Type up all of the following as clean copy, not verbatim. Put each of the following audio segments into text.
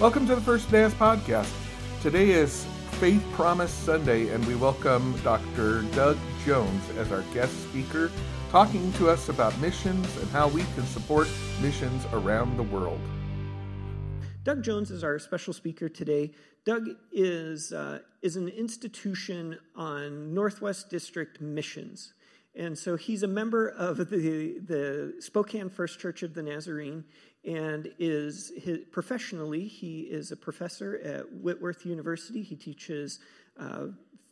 Welcome to the First Dance Podcast. Today is Faith Promise Sunday, and we welcome Dr. Doug Jones as our guest speaker, talking to us about missions and how we can support missions around the world. Doug Jones is our special speaker today. Doug is an institution on Northwest District missions. And so he's a member of the Spokane First Church of the Nazarene, and professionally, he is a professor at Whitworth University. He teaches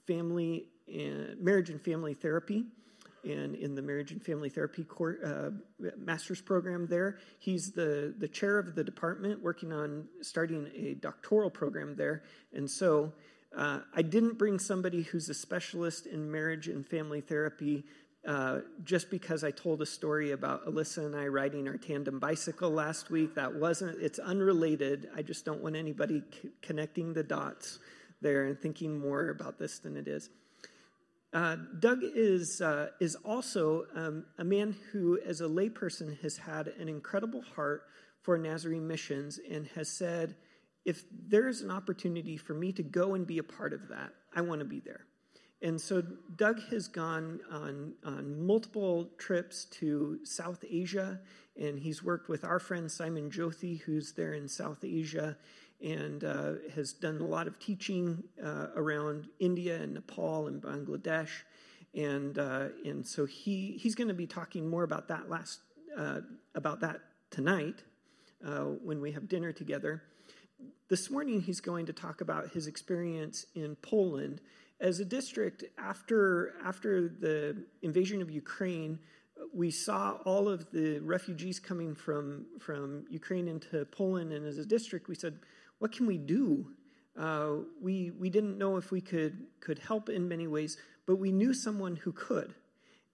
marriage and family therapy, and in the marriage and family therapy master's program there, he's the chair of the department, working on starting a doctoral program there. And so I didn't bring somebody who's a specialist in marriage and family therapy just because I told a story about Alyssa and I riding our tandem bicycle last week. It's unrelated. I just don't want anybody connecting the dots there and thinking more about this than it is. Doug is also a man who, as a layperson, has had an incredible heart for Nazarene missions and has said, if there's an opportunity for me to go and be a part of that, I want to be there. And so Doug has gone on multiple trips to South Asia, and he's worked with our friend Simon Jyothi, who's there in South Asia, and has done a lot of teaching around India and Nepal and Bangladesh. And so he's going to be talking more about that tonight when we have dinner together. This morning he's going to talk about his experience in Poland. As a district, after the invasion of Ukraine, we saw all of the refugees coming from Ukraine into Poland, and as a district, we said, what can we do? We didn't know if we could help in many ways, but we knew someone who could.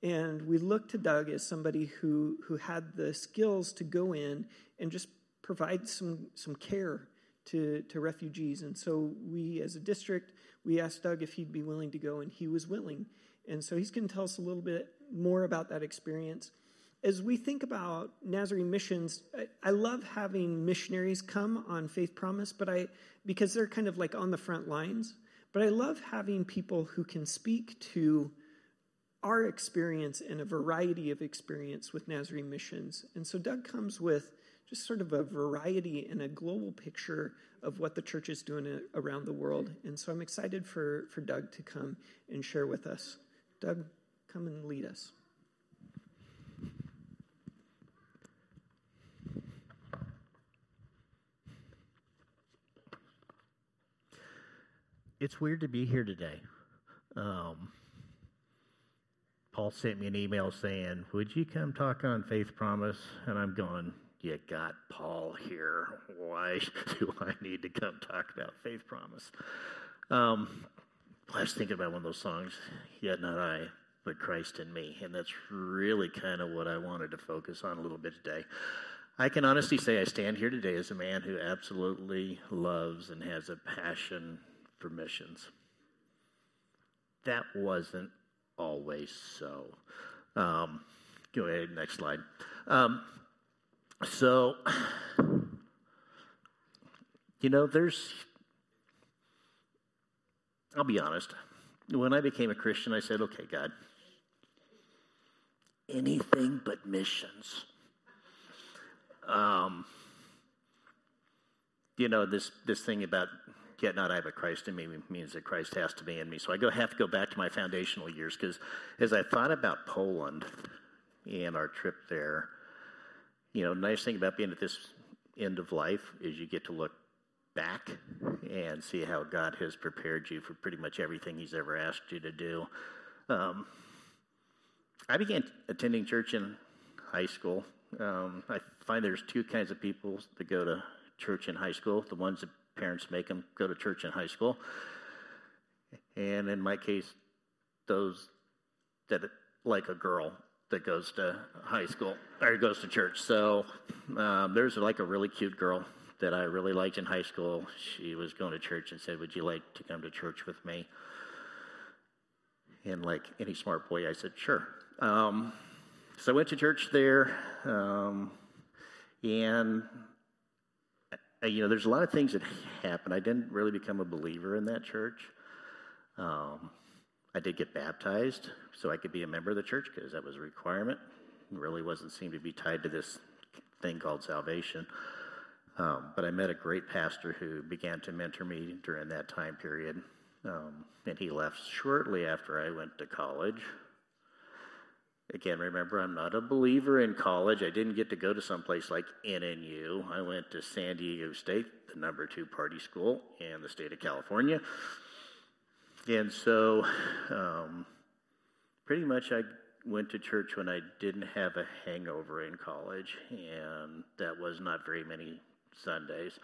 And we looked to Doug as somebody who had the skills to go in and just provide some care to refugees. And so we, as a district, we asked Doug if he'd be willing to go, and he was willing. And so he's going to tell us a little bit more about that experience. As we think about Nazarene missions, I love having missionaries come on Faith Promise, because they're kind of like on the front lines. But I love having people who can speak to our experience and a variety of experience with Nazarene missions. And so Doug comes with just sort of a variety and a global picture of what the church is doing around the world. And so I'm excited for Doug to come and share with us. Doug, come and lead us. It's weird to be here today. Paul sent me an email saying, would you come talk on Faith Promise? And I'm going, you got Paul here. Why do I need to come talk about Faith Promise? I was thinking about one of those songs, yet not I, but Christ in me. And that's really kind of what I wanted to focus on a little bit today. I can honestly say I stand here today as a man who absolutely loves and has a passion for missions. That wasn't always so. Go ahead, next slide. So, I'll be honest, when I became a Christian, I said, okay, God, anything but missions. This thing about, yet not I, but Christ in me means that Christ has to be in me. So I have to go back to my foundational years, because as I thought about Poland and our trip there, nice thing about being at this end of life is you get to look back and see how God has prepared you for pretty much everything he's ever asked you to do. I began attending church in high school. I find there's two kinds of people that go to church in high school, the ones that parents make them go to church in high school. And in my case, those that, like a girl, that goes to high school, or goes to church. So there's like a really cute girl that I really liked in high school. She was going to church and said, would you like to come to church with me? And like any smart boy, I said, sure. So I went to church there, and you know, there's a lot of things that happened. I didn't really become a believer in that church. I did get baptized so I could be a member of the church because that was a requirement. It really wasn't seemed to be tied to this thing called salvation. But I met a great pastor who began to mentor me during that time period. And he left shortly after I went to college. Again, remember, I'm not a believer in college. I didn't get to go to someplace like NNU. I went to San Diego State, the #2 party school in the state of California. And so pretty much I went to church when I didn't have a hangover in college, and that was not very many Sundays.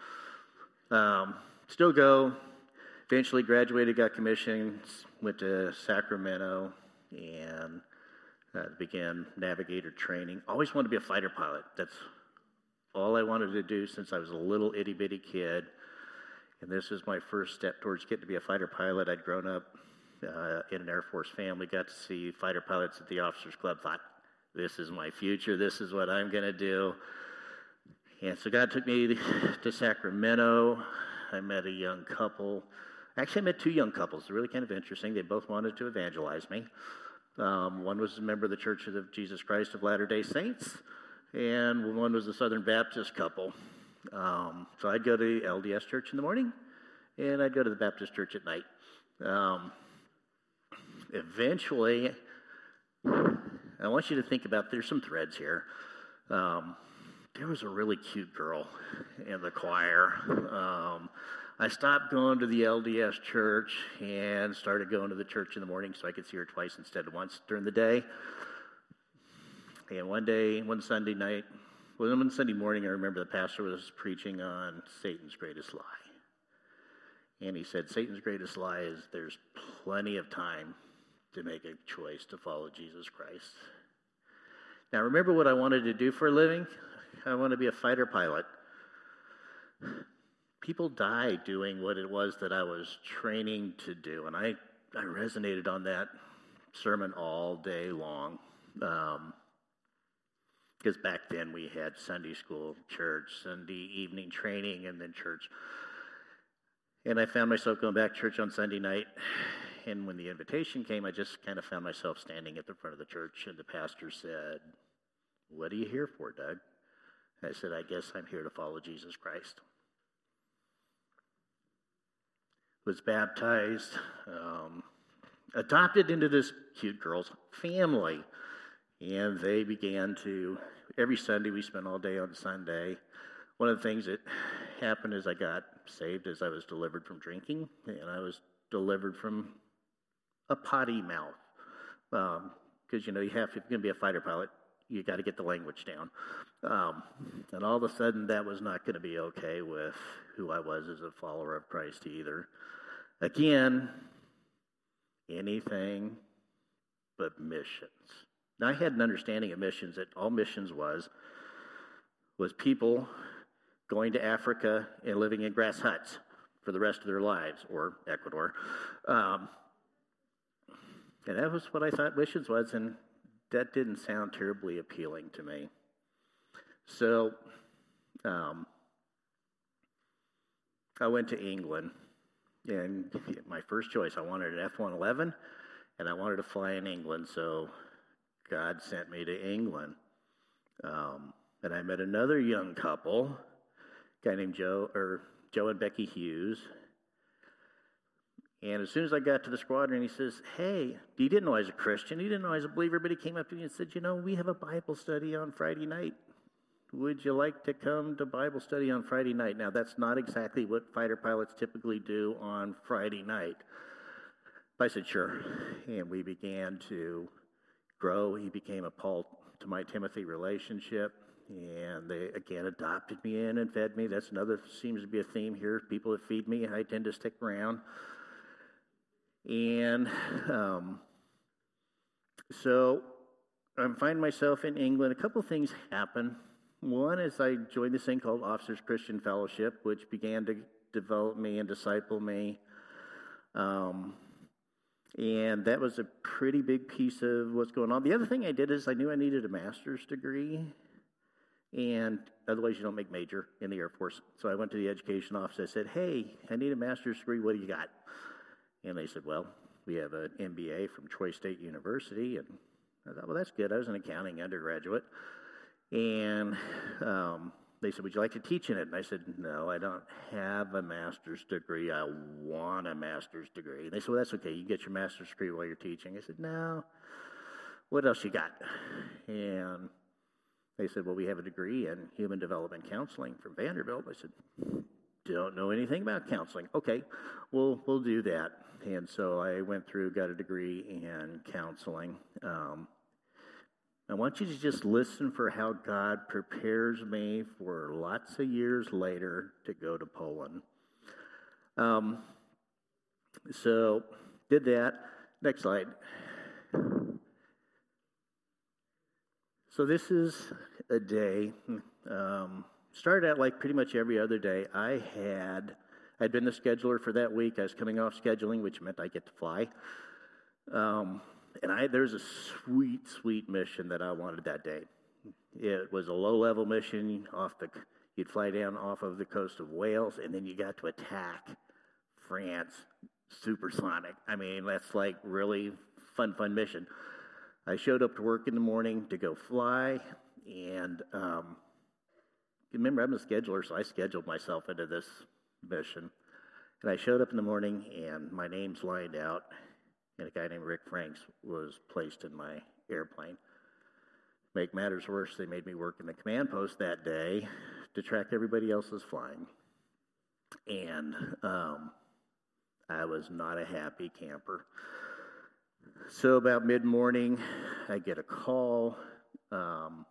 Still go. Eventually graduated, got commissioned, went to Sacramento, and began navigator training. Always wanted to be a fighter pilot. That's all I wanted to do since I was a little itty-bitty kid. And this was my first step towards getting to be a fighter pilot. I'd grown up in an Air Force family, got to see fighter pilots at the Officers Club, thought, this is my future, this is what I'm going to do. And so God took me to Sacramento. I met a young couple. Actually, I met two young couples. They're really kind of interesting. They both wanted to evangelize me. One was a member of the Church of Jesus Christ of Latter-day Saints, and one was a Southern Baptist couple. So I'd go to LDS church in the morning, and I'd go to the Baptist church at night. Eventually, I want you to think about, there's some threads here. There was a really cute girl in the choir. I stopped going to the LDS church and started going to the church in the morning so I could see her twice instead of once during the day. And one Sunday morning, I remember the pastor was preaching on Satan's greatest lie. And he said, Satan's greatest lie is there's plenty of time to make a choice to follow Jesus Christ. Now, remember what I wanted to do for a living? I want to be a fighter pilot. People die doing what it was that I was training to do, and I resonated on that sermon all day long, because back then we had Sunday school, church, Sunday evening training, and then church. And I found myself going back to church on Sunday night, and when the invitation came, I just kind of found myself standing at the front of the church, and the pastor said, "What are you here for, Doug?" I said, "I guess I'm here to follow Jesus Christ." Was baptized, adopted into this cute girl's family, and they began to, every Sunday, we spent all day on Sunday. One of the things that happened is I got saved as I was delivered from drinking, and I was delivered from a potty mouth, because, you know, if you're going to be a fighter pilot, you got to get the language down. And all of a sudden, that was not going to be okay with who I was as a follower of Christ either. Again, anything but missions. Now, I had an understanding of missions, that all missions was people going to Africa and living in grass huts for the rest of their lives, or Ecuador. And that was what I thought missions was, and that didn't sound terribly appealing to me. So I went to England, and my first choice, I wanted an F-111, and I wanted to fly in England, so God sent me to England. And I met another young couple, a guy named Joe and Becky Hughes. And as soon as I got to the squadron, he says, "Hey," he didn't know I was a Christian, he didn't know I was a believer, but he came up to me and said, "You know, we have a Bible study on Friday night. Would you like to come to Bible study on Friday night?" Now, that's not exactly what fighter pilots typically do on Friday night. But I said, "Sure." And we began to grow. He became a Paul to my Timothy relationship. And they, again, adopted me in and fed me. That's another, seems to be a theme here. People that feed me, I tend to stick around. And so I find myself in England. A couple things happen. One is I joined this thing called Officers Christian Fellowship, which began to develop me and disciple me. And that was a pretty big piece of what's going on. The other thing I did is I knew I needed a master's degree. and otherwise you don't make major in the Air Force. So I went to the education office. I said, hey, I need a master's degree. What do you got? And they said, well, we have an MBA from Troy State University. And I thought, well, that's good. I was an accounting undergraduate. And they said, would you like to teach in it? And I said, no, I don't have a master's degree. I want a master's degree. And they said, well, that's okay. You can get your master's degree while you're teaching. I said, no. What else you got? And they said, well, we have a degree in human development counseling from Vanderbilt. I said, don't know anything about counseling. Okay, we'll do that. And so I went through, got a degree in counseling. I want you to just listen for how God prepares me for lots of years later to go to Poland. So did that. Next slide. So this is a day, started out like pretty much every other day. I'd been the scheduler for that week. I was coming off scheduling, which meant I get to fly. And there's a sweet, sweet mission that I wanted that day. It was a low-level mission you'd fly down off of the coast of Wales, and then you got to attack France, supersonic. I mean, that's like really fun mission. I showed up to work in the morning to go fly, and remember, I'm a scheduler, so I scheduled myself into this mission. And I showed up in the morning, and my name's lined out, and a guy named Rick Franks was placed in my airplane. To make matters worse, they made me work in the command post that day to track everybody else's flying. And I was not a happy camper. So about mid-morning, I get a call from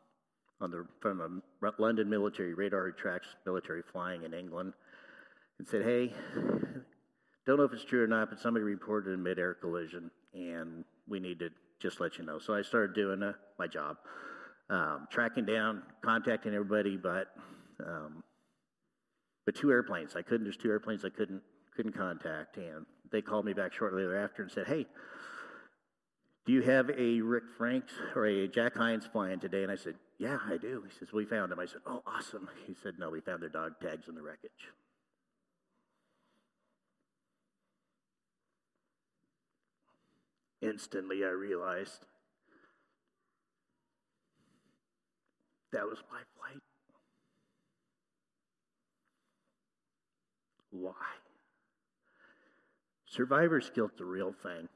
the London military radar who tracks military flying in England, and said, hey, don't know if it's true or not, but somebody reported a mid-air collision, and we need to just let you know. So I started doing my job, tracking down, contacting everybody, but two airplanes. There's two airplanes I couldn't contact, and they called me back shortly thereafter and said, hey, do you have a Rick Franks or a Jack Hines flying today? And I said, yeah, I do. He says, we found him. I said, oh, awesome. He said, no, we found their dog tags in the wreckage. Instantly, I realized that was my flight. Why? Survivor's guilt's a real thing.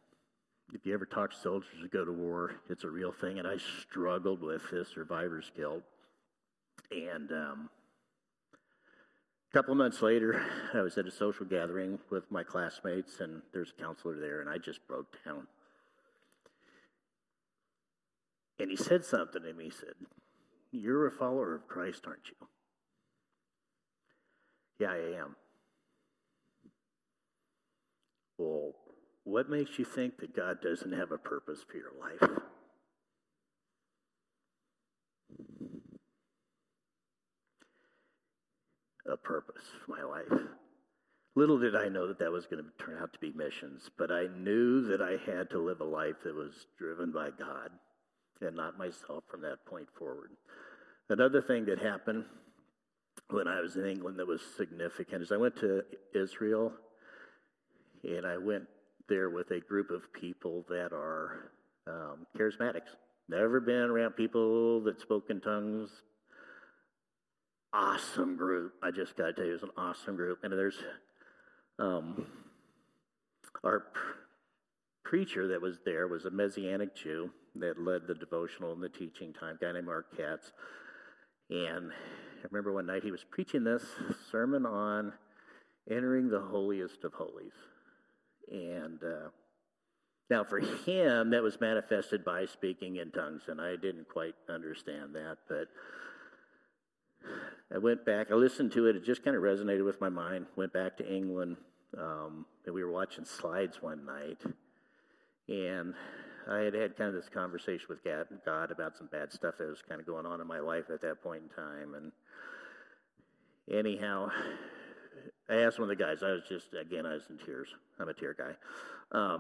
If you ever talk to soldiers who go to war, it's a real thing, and I struggled with this survivor's guilt. And a couple of months later, I was at a social gathering with my classmates, and there's a counselor there, and I just broke down. And he said something to me. He said, you're a follower of Christ, aren't you? Yeah, I am. Well, what makes you think that God doesn't have a purpose for your life? A purpose for my life. Little did I know that was going to turn out to be missions, but I knew that I had to live a life that was driven by God and not myself from that point forward. Another thing that happened when I was in England that was significant is I went to Israel, and I went there with a group of people that are charismatics. Never been around people that spoke in tongues. Awesome group. I just got to tell you, it was an awesome group. And there's our preacher that was there was a Messianic Jew that led the devotional and the teaching time, a guy named Mark Katz. And I remember one night he was preaching this sermon on entering the holiest of holies. And now for him, that was manifested by speaking in tongues, and I didn't quite understand that, but I went back, I listened to it, it just kind of resonated with my mind, went back to England, and we were watching slides one night, and I had kind of this conversation with God about some bad stuff that was kind of going on in my life at that point in time, and anyhow, I asked one of the guys, I was in tears. I'm a tear guy.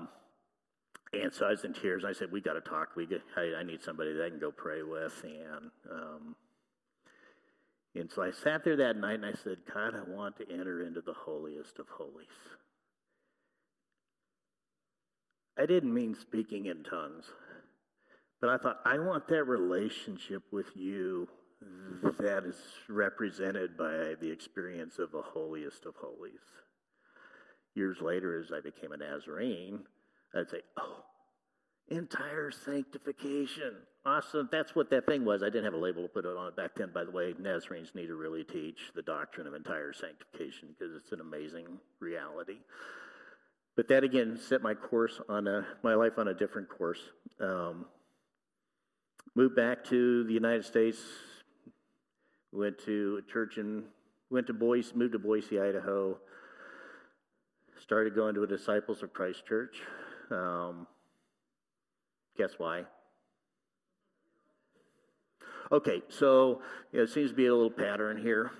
And so I was in tears. I said, we got to talk. I need somebody that I can go pray with. And And so I sat there that night and I said, God, I want to enter into the holiest of holies. I didn't mean speaking in tongues, but I thought, I want that relationship with you that is represented by the experience of the holiest of holies. Years later, as I became a Nazarene, I'd say, oh, entire sanctification. Awesome. That's what that thing was. I didn't have a label to put it on it back then. By the way, Nazarenes need to really teach the doctrine of entire sanctification because it's an amazing reality. But that, again, set my course on my life on a different course. Moved back to the United States, went to a church and went to Boise, moved to Boise, Idaho, started going to a Disciples of Christ church. Guess why? Okay, so it seems to be a little pattern here.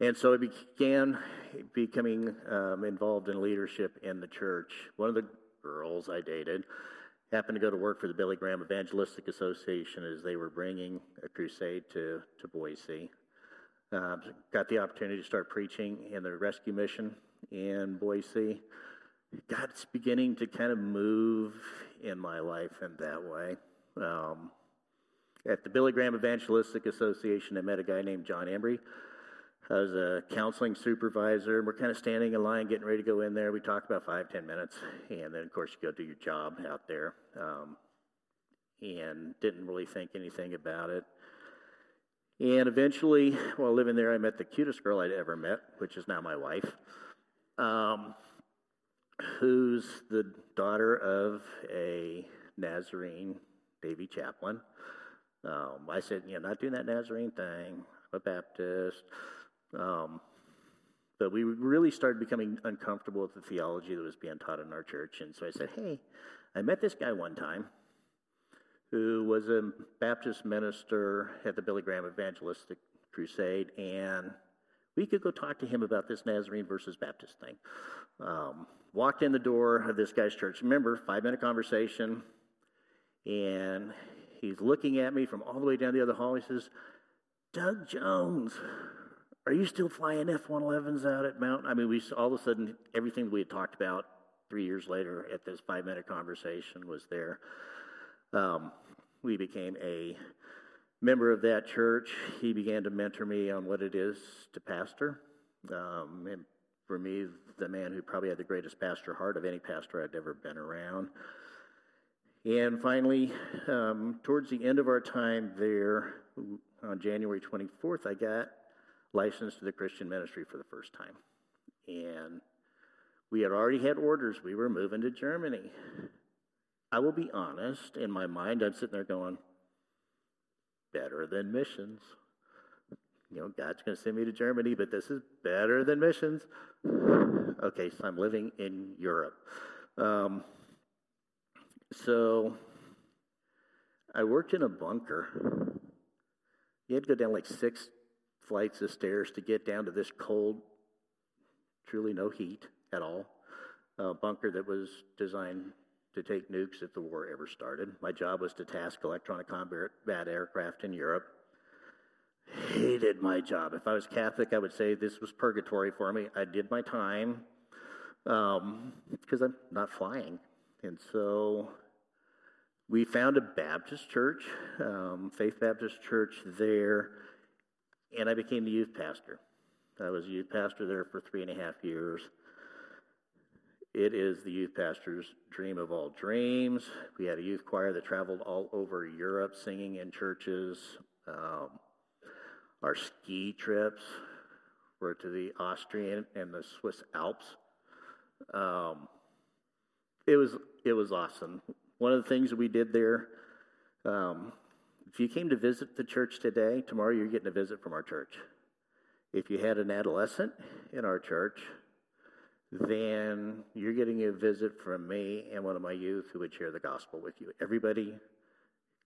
And so I began becoming involved in leadership in the church. One of the girls I dated happened to go to work for the Billy Graham Evangelistic Association as they were bringing a crusade to Boise. Got the opportunity to start preaching in the rescue mission in Boise. God's beginning to kind of move in my life in that way. At the Billy Graham Evangelistic Association, I met a guy named John Embry. I was a counseling supervisor, and we're kind of standing in line, getting ready to go in there. We talked about 5-10 minutes, and then, of course, you go do your job out there, and didn't really think anything about it. And eventually, while living there, I met the cutest girl I'd ever met, which is now my wife, who's the daughter of a Nazarene Navy chaplain. I said, you know, not doing that Nazarene thing. I'm a Baptist. But we really started becoming uncomfortable with the theology that was being taught in our church. And so I said, hey, I met this guy one time who was a Baptist minister at the Billy Graham Evangelistic Crusade, and we could go talk to him about this Nazarene versus Baptist thing. Walked in the door of this guy's church. Remember, 5-minute conversation, and he's looking at me from all the way down the other hall. He says, Doug Jones, are you still flying F-111s out at Mount? I mean, we all of a sudden, everything we had talked about 3 years later at this 5-minute conversation was there. We became a member of that church. He began to mentor me on what it is to pastor. And for me, the man who probably had the greatest pastor heart of any pastor I'd ever been around. And finally, towards the end of our time there, on January 24th, I got licensed to the Christian ministry for the first time. And we had already had orders. We were moving to Germany. I will be honest, in my mind, I'm sitting there going, better than missions. You know, God's going to send me to Germany, but this is better than missions. Okay, so I'm living in Europe. So I worked in a bunker. You had to go down like 6 flights of stairs to get down to this cold, truly no heat at all, bunker that was designed to take nukes if the war ever started. My job was to task electronic combat aircraft in Europe. Hated my job. If I was Catholic, I would say this was purgatory for me. I did my time because I'm not flying. And so we found a Baptist church, Faith Baptist Church there, and I became the youth pastor. I was a youth pastor there for 3.5 years. It is the youth pastor's dream of all dreams. We had a youth choir that traveled all over Europe singing in churches. Our ski trips were to the Austrian and the Swiss Alps. It was awesome. One of the things we did there, if you came to visit the church today, tomorrow you're getting a visit from our church. If you had an adolescent in our church, then you're getting a visit from me and one of my youth who would share the gospel with you. Everybody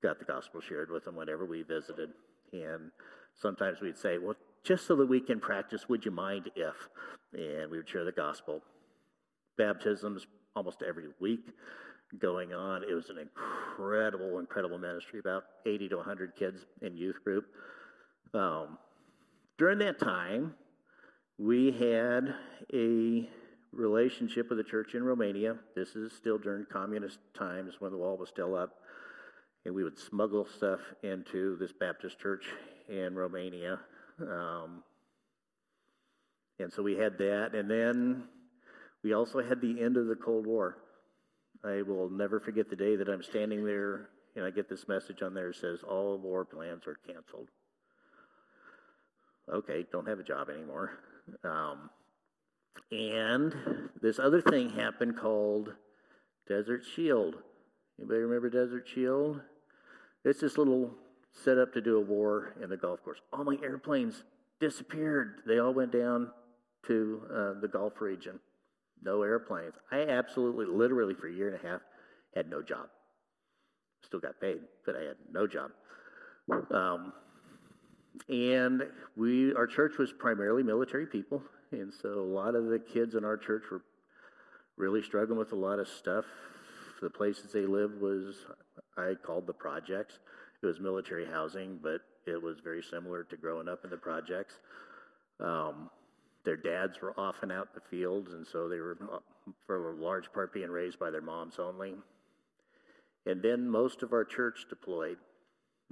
got the gospel shared with them whenever we visited. And sometimes we'd say, well, just so that we can practice, would you mind if? And we would share the gospel. Baptisms almost every week going on. It was an incredible, incredible ministry, about 80 to 100 kids in youth group. During that time, we had a relationship with the church in Romania. This is still during communist times when the wall was still up. And we would smuggle stuff into this Baptist church in Romania. And so we had that. And then we also had the end of the Cold War. I will never forget the day that I'm standing there and I get this message on there that says, all war plans are canceled. Okay, don't have a job anymore. And this other thing happened called Desert Shield. Anybody remember Desert Shield? It's this little setup to do a war in the golf course. All my airplanes disappeared. They all went down to the Gulf region. No airplanes. I absolutely, literally for a year and a half, had no job. Still got paid, but I had no job. And our church was primarily military people, and so a lot of the kids in our church were really struggling with a lot of stuff. The places they lived was, I called the projects. It was military housing, but it was very similar to growing up in the projects. Their dads were often out in the fields, and so they were, for a large part, being raised by their moms only. And then most of our church deployed.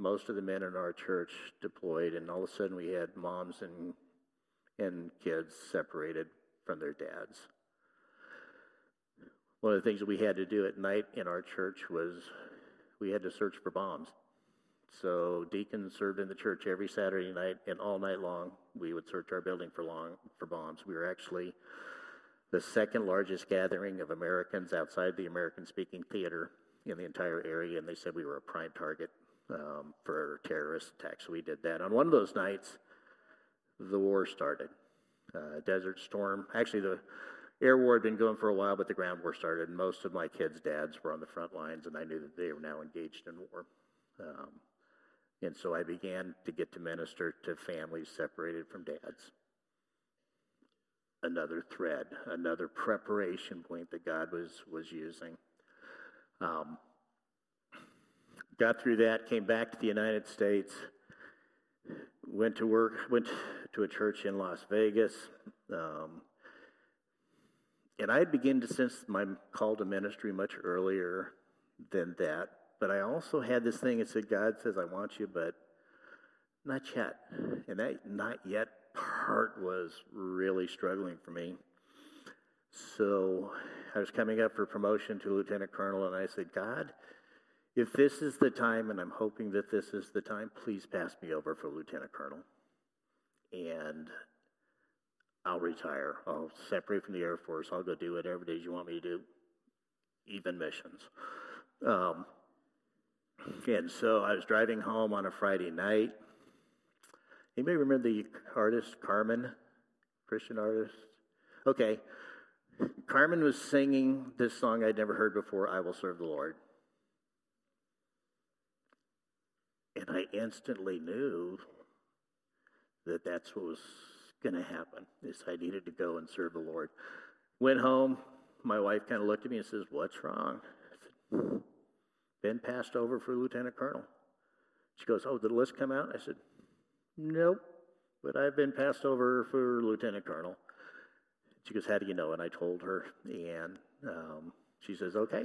Most of the men in our church deployed, and all of a sudden we had moms and kids separated from their dads. One of the things that we had to do at night in our church was we had to search for bombs. So deacons served in the church every Saturday night, and all night long we would search our building for bombs. We were actually the second largest gathering of Americans outside the American-speaking theater in the entire area, and they said we were a prime target for terrorist attacks. So we did that. On one of those nights, the war started. Desert Storm. Actually, the air war had been going for a while, but the ground war started. Most of my kids' dads were on the front lines, and I knew that they were now engaged in war. And so I began to get to minister to families separated from dads. Another thread, another preparation point that God was using. Got through that, came back to the United States, went to work, went to a church in Las Vegas, and I had begun to sense my call to ministry much earlier than that, but I also had this thing that said, God says, I want you, but not yet, and that not yet part was really struggling for me. So I was coming up for promotion to lieutenant colonel, and I said, God, if this is the time, and I'm hoping that this is the time, please pass me over for lieutenant colonel. And I'll retire. I'll separate from the Air Force. I'll go do whatever it is you want me to do, even missions. And so I was driving home on a Friday night. Anybody remember the artist Carmen? Christian artist? Okay. Carmen was singing this song I'd never heard before, I Will Serve the Lord. And I instantly knew that that's what was going to happen, is I needed to go and serve the Lord. Went home. My wife kind of looked at me and says, what's wrong? I said, been passed over for lieutenant colonel. She goes, oh, did the list come out? I said, nope, but I've been passed over for lieutenant colonel. She goes, how do you know? And I told her, and she says, okay,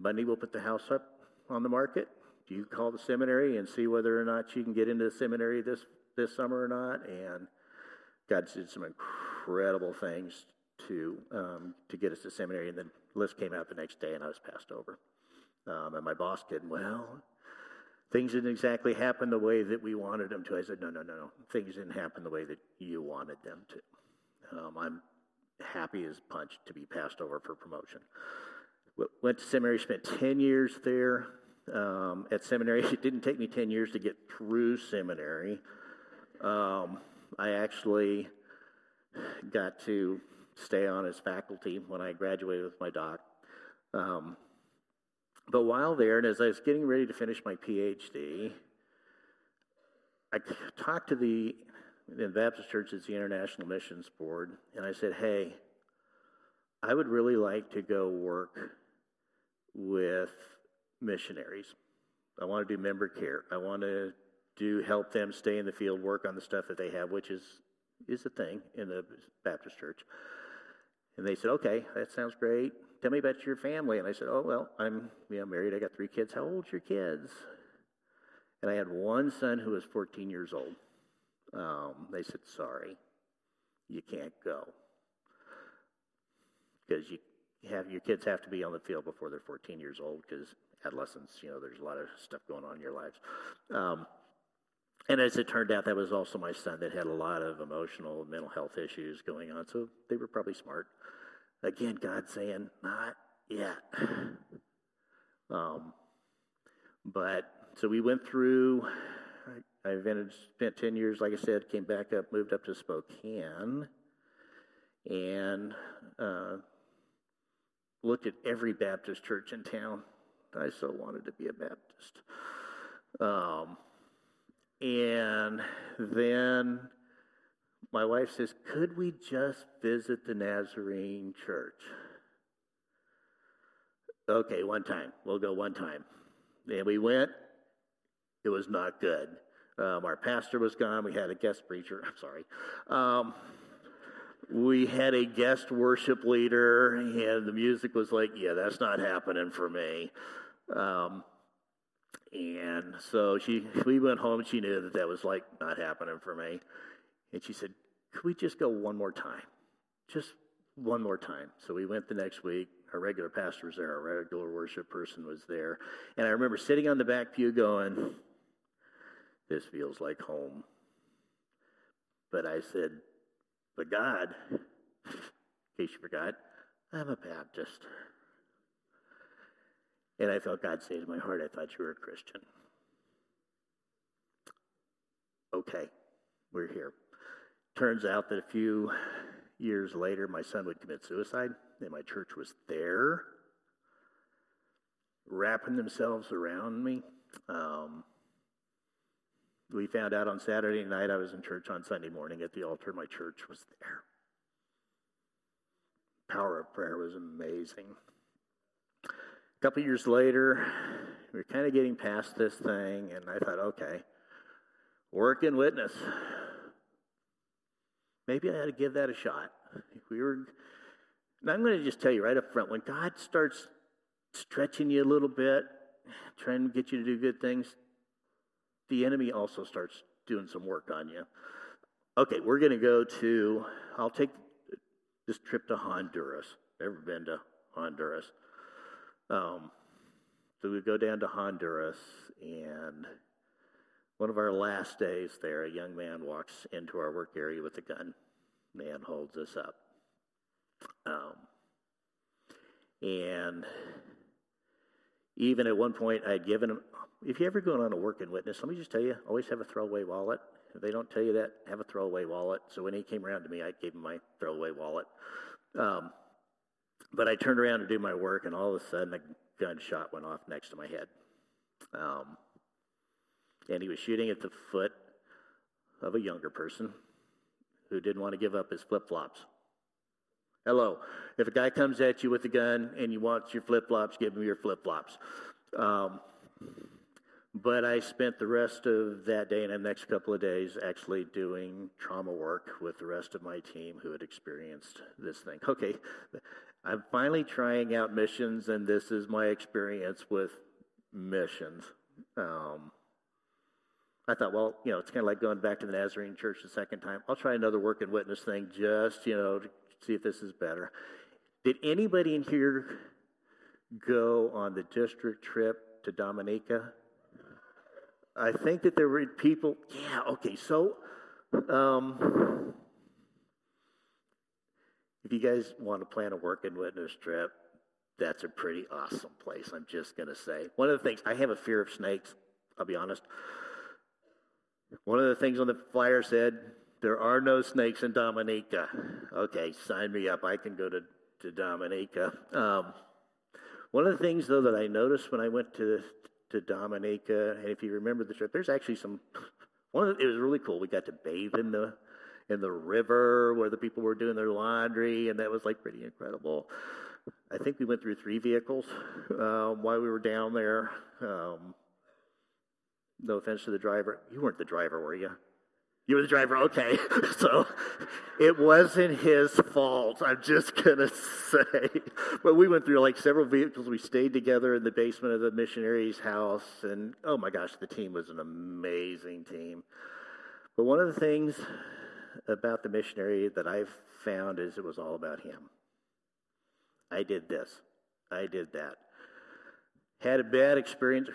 Monday we'll put the house up on the market. You call the seminary and see whether or not you can get into the seminary this summer or not. And God did some incredible things to get us to seminary. And then the list came out the next day, and I was passed over. And my boss did, well, things didn't exactly happen the way that we wanted them to. I said, no. Things didn't happen the way that you wanted them to. I'm happy as punch to be passed over for promotion. Went to seminary, spent 10 years there. At seminary, it didn't take me 10 years to get through seminary. I actually got to stay on as faculty when I graduated with my doc. But while there, and as I was getting ready to finish my PhD, I talked to the Baptist Church, it's the International Missions Board, and I said, hey, I would really like to go work with missionaries. I want to do member care. I want to do help them stay in the field, work on the stuff that they have, which is a thing in the Baptist church. And they said, okay, that sounds great. Tell me about your family. And I said, oh, well, I'm married. I got 3 kids. How old's your kids? And I had one son who was 14 years old. They said, sorry, you can't go. Because your kids have to be on the field before they're 14 years old, because adolescents, there's a lot of stuff going on in your lives. And as it turned out, that was also my son that had a lot of emotional and mental health issues going on, so they were probably smart. Again, God saying, not yet. So we went through, I spent 10 years, like I said, came back up, moved up to Spokane, and looked at every Baptist church in town. I so wanted to be a Baptist. And then my wife says, could we just visit the Nazarene church? Okay, one time. We'll go one time. And we went. It was not good. Our pastor was gone. We had a guest preacher. I'm sorry. We had a guest worship leader, and the music was like, yeah, that's not happening for me. And so we went home, and she knew that was like not happening for me. And she said, could we just go one more time? Just one more time. So we went the next week. Our regular pastor was there. Our regular worship person was there. And I remember sitting on the back pew going, this feels like home. But I said, but God, in case you forgot, I'm a Baptist. And I felt God say to my heart, I thought you were a Christian. Okay, we're here. Turns out that a few years later, my son would commit suicide, and my church was there, wrapping themselves around me. We found out on Saturday night. I was in church on Sunday morning at the altar. My church was there. The power of prayer was amazing. A couple years later, we were kind of getting past this thing, and I thought, okay, work and witness. Maybe I had to give that a shot. And I'm going to just tell you right up front, when God starts stretching you a little bit, trying to get you to do good things, the enemy also starts doing some work on you. Okay, we're going to go to, I'll take this trip to Honduras. Never been to Honduras. So we go down to Honduras, and one of our last days there, a young man walks into our work area with a gun. Man holds us up. And even at one point, I had given him, if you're ever going on a work and witness, let me just tell you, always have a throwaway wallet. If they don't tell you that, have a throwaway wallet. So when he came around to me, I gave him my throwaway wallet. But I turned around to do my work, and all of a sudden, a gunshot went off next to my head. And he was shooting at the foot of a younger person who didn't want to give up his flip-flops. Hello. If a guy comes at you with a gun and you want your flip-flops, give him your flip-flops. But I spent the rest of that day and the next couple of days actually doing trauma work with the rest of my team who had experienced this thing. Okay, I'm finally trying out missions, and this is my experience with missions. I thought, well, it's kind of like going back to the Nazarene church the second time. I'll try another work and witness thing just, to see if this is better. Did anybody in here go on the district trip to Dominica? I think that there were people, if you guys want to plan a work and witness trip, that's a pretty awesome place, I'm just going to say. One of the things, I have a fear of snakes, I'll be honest. One of the things on the flyer said, there are no snakes in Dominica. Okay, sign me up, I can go to Dominica. One of the things, though, that I noticed when I went to Dominica, and if you remember the trip, there's actually it was really cool. We got to bathe in the river where the people were doing their laundry, and that was like pretty incredible. I think we went through 3 vehicles while we were down there. No offense to the driver. You weren't the driver, were you? You were the driver? Okay. So it wasn't his fault, I'm just going to say. But we went through like several vehicles. We stayed together in the basement of the missionary's house. And oh my gosh, the team was an amazing team. But one of the things about the missionary that I've found is it was all about him. I did this. I did that. Had a bad experience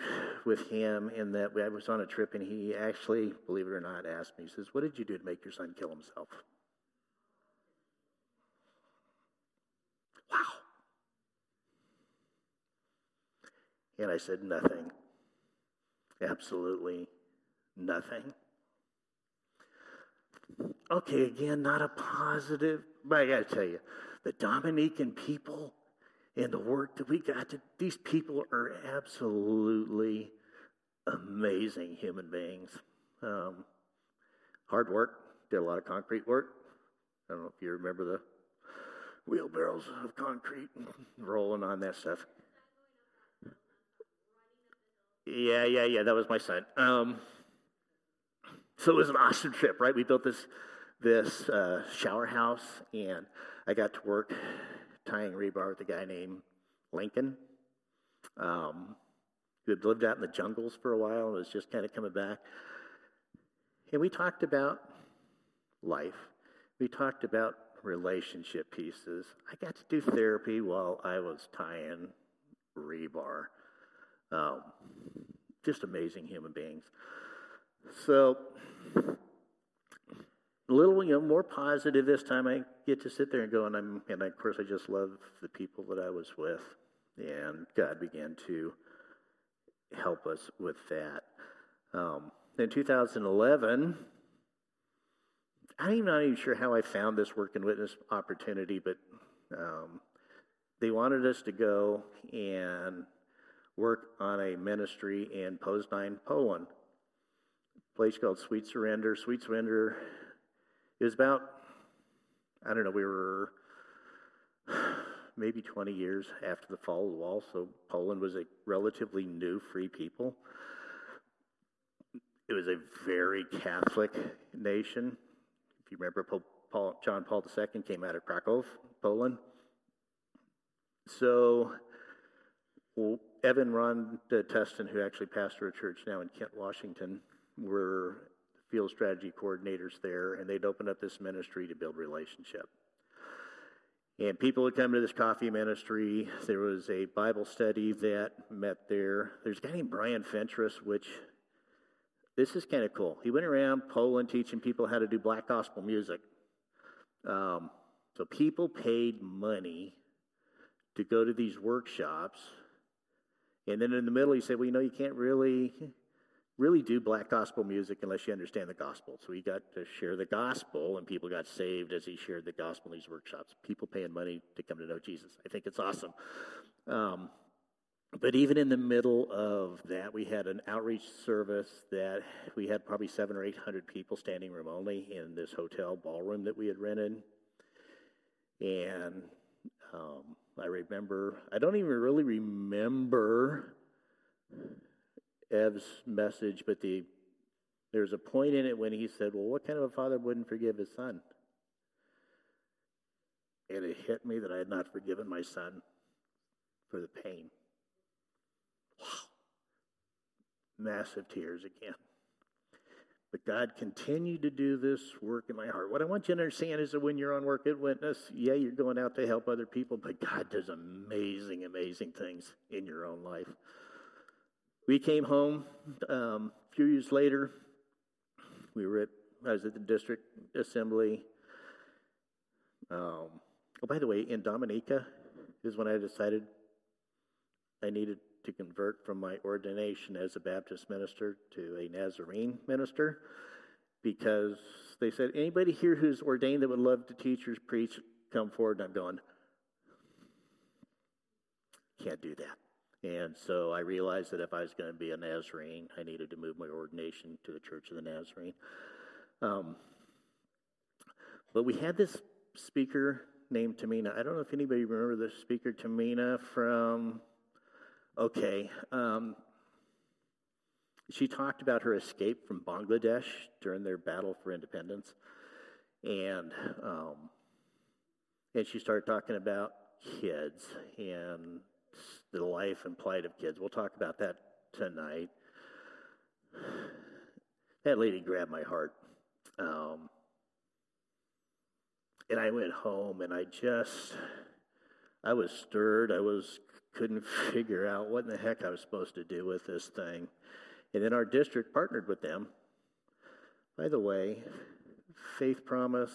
with him in that I was on a trip, and he actually, believe it or not, asked me, he says, "What did you do to make your son kill himself?" Wow. And I said, nothing. Absolutely nothing. Okay, again, not a positive, but I got to tell you, the Dominican people and the work that we got to, these people are absolutely amazing human beings. Hard work, did a lot of concrete work. I don't know if you remember the wheelbarrows of concrete rolling on that stuff. Yeah, that was my son. So it was an awesome trip, right? We built this shower house, and I got to work tying rebar with a guy named Lincoln, who had lived out in the jungles for a while and was just kind of coming back. And we talked about life. We talked about relationship pieces. I got to do therapy while I was tying rebar. Just amazing human beings. So a little, more positive this time. I get to sit there and go, and of course, I just love the people that I was with, and God began to help us with that. In 2011, I'm not even sure how I found this work and witness opportunity, but they wanted us to go and work on a ministry in Poznan, Poland, a place called Sweet Surrender. Sweet Surrender. It was about, we were maybe 20 years after the fall of the wall, so Poland was a relatively new free people. It was a very Catholic nation. If you remember, John Paul II came out of Krakow, Poland. So Evan Ron Tustin, who actually pastored a church now in Kent, Washington, were field strategy coordinators there, and they'd opened up this ministry to build relationship. And people would come to this coffee ministry. There was a Bible study that met there. There's a guy named Brian Fentress, which, this is kind of cool. He went around Poland teaching people how to do black gospel music. So people paid money to go to these workshops. And then in the middle, he said, well, you can't really do black gospel music unless you understand the gospel. So he got to share the gospel, and people got saved as he shared the gospel in these workshops. People paying money to come to know Jesus. I think it's awesome. But even in the middle of that, we had an outreach service that we had probably 700 or 800 people, standing room only, in this hotel ballroom that we had rented. And I remember, I don't even really remember Ev's message, but there's a point in it when he said, well, what kind of a father wouldn't forgive his son? And it hit me that I had not forgiven my son for the pain. Wow. Massive tears again. But God continued to do this work in my heart. What I want you to understand is that when you're on work at Witness, yeah, you're going out to help other people, but God does amazing, amazing things in your own life. We came home a few years later. I was at the district assembly. Oh, by the way, in Dominica is when I decided I needed to convert from my ordination as a Baptist minister to a Nazarene minister, because they said, anybody here who's ordained that would love to teach or preach, come forward. And I'm going, can't do that. And so I realized that if I was going to be a Nazarene, I needed to move my ordination to the Church of the Nazarene. But we had this speaker named Tamina. I don't know if anybody remember this speaker, Tamina, from, She talked about her escape from Bangladesh during their battle for independence. And she started talking about kids and the life and plight of kids. We'll talk about that tonight. That lady grabbed my heart. And I went home, and I was stirred. Couldn't figure out what in the heck I was supposed to do with this thing. And then our district partnered with them. By the way, Faith Promise,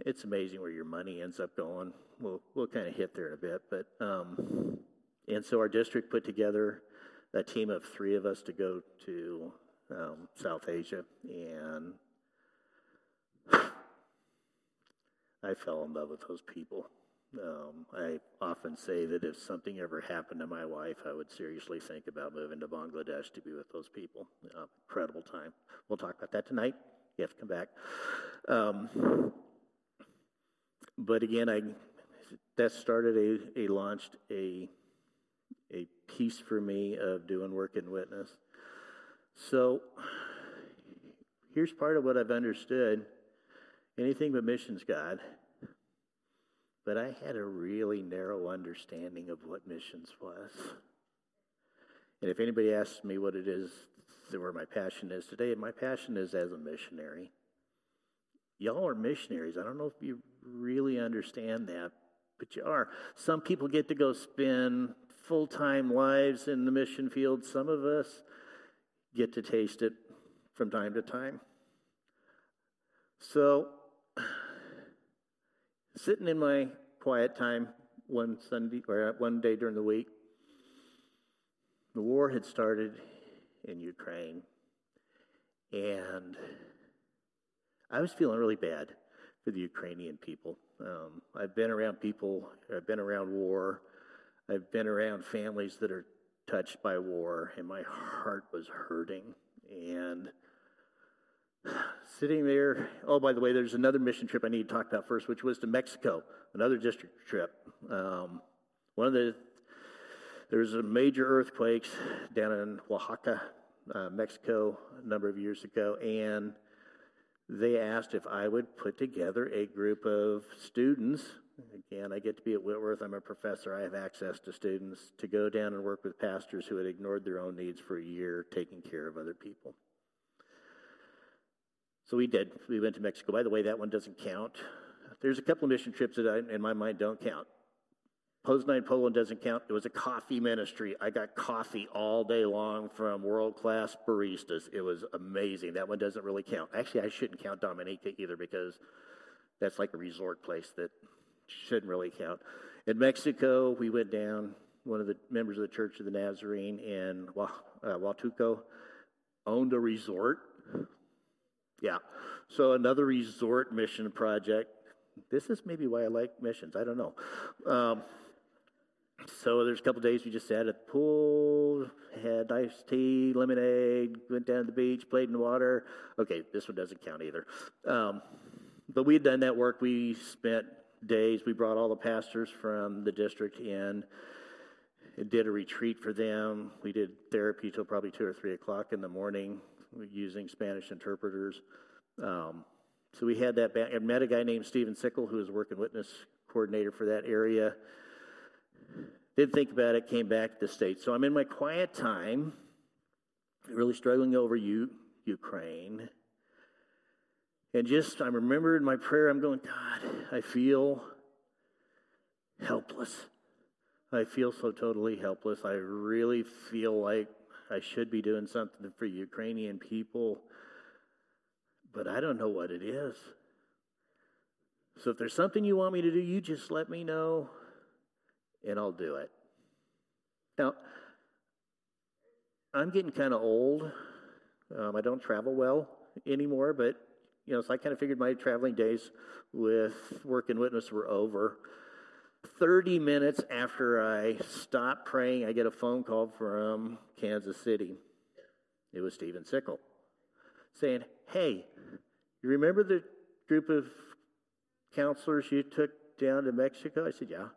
it's amazing where your money ends up going. We'll kind of hit there in a bit. But and so our district put together a team of three of us to go to South Asia. And I fell in love with those people. I often say that if something ever happened to my wife, I would seriously think about moving to Bangladesh to be with those people. Incredible time. We'll talk about that tonight. You have to come back. But again, launched a piece for me of doing work and witness. So here's part of what I've understood. Anything but missions, God. But I had a really narrow understanding of what missions was. And if anybody asks me what it is, where my passion is today, my passion is as a missionary. Y'all are missionaries. I don't know if you really understand that, but you are. Some people get to go spend full-time lives in the mission field. Some of us get to taste it from time to time. So, sitting in my quiet time one Sunday, or one day during the week, the war had started in Ukraine, and I was feeling really bad for the Ukrainian people. I've been around people, I've been around war, I've been around families that are touched by war, and my heart was hurting. And sitting there, oh, by the way, there's another mission trip I need to talk about first, which was to Mexico, another district trip. There's a major earthquakes down in Oaxaca, Mexico, a number of years ago, and they asked if I would put together a group of students. Again, I get to be at Whitworth. I'm a professor. I have access to students to go down and work with pastors who had ignored their own needs for a year, taking care of other people. So we did. We went to Mexico. By the way, that one doesn't count. There's a couple of mission trips that in my mind don't count. Poznan, Poland doesn't count. It was a coffee ministry. I got coffee all day long from world-class baristas. It was amazing. That one doesn't really count. Actually, I shouldn't count Dominica either, because that's like a resort place that shouldn't really count. In Mexico, we went down, one of the members of the Church of the Nazarene in Huatuco owned a resort. Yeah, so another resort mission project. This is maybe why I like missions. I don't know. So there's a couple days we just sat at the pool, had iced tea, lemonade, went down to the beach, played in the water. Okay, this one doesn't count either. But we had done that work. We spent days. We brought all the pastors from the district in and did a retreat for them. We did therapy till probably 2 or 3 o'clock in the morning, using Spanish interpreters. So we had that back. I met a guy named Stephen Sickle, who was work and witness coordinator for that area. Didn't think about it, came back to the States. So I'm in my quiet time, really struggling over Ukraine. And just, I remember in my prayer, I'm going, God, I feel helpless. I feel so totally helpless. I really feel like I should be doing something for Ukrainian people, but I don't know what it is. So if there's something you want me to do, you just let me know, and I'll do it. Now, I'm getting kind of old. I don't travel well anymore, but, you know, so I kind of figured my traveling days with work and witness were over. 30 minutes after I stopped praying, I get a phone call from Kansas City. It was Stephen Sickle saying, hey, you remember the group of counselors you took down to Mexico? I said, yeah.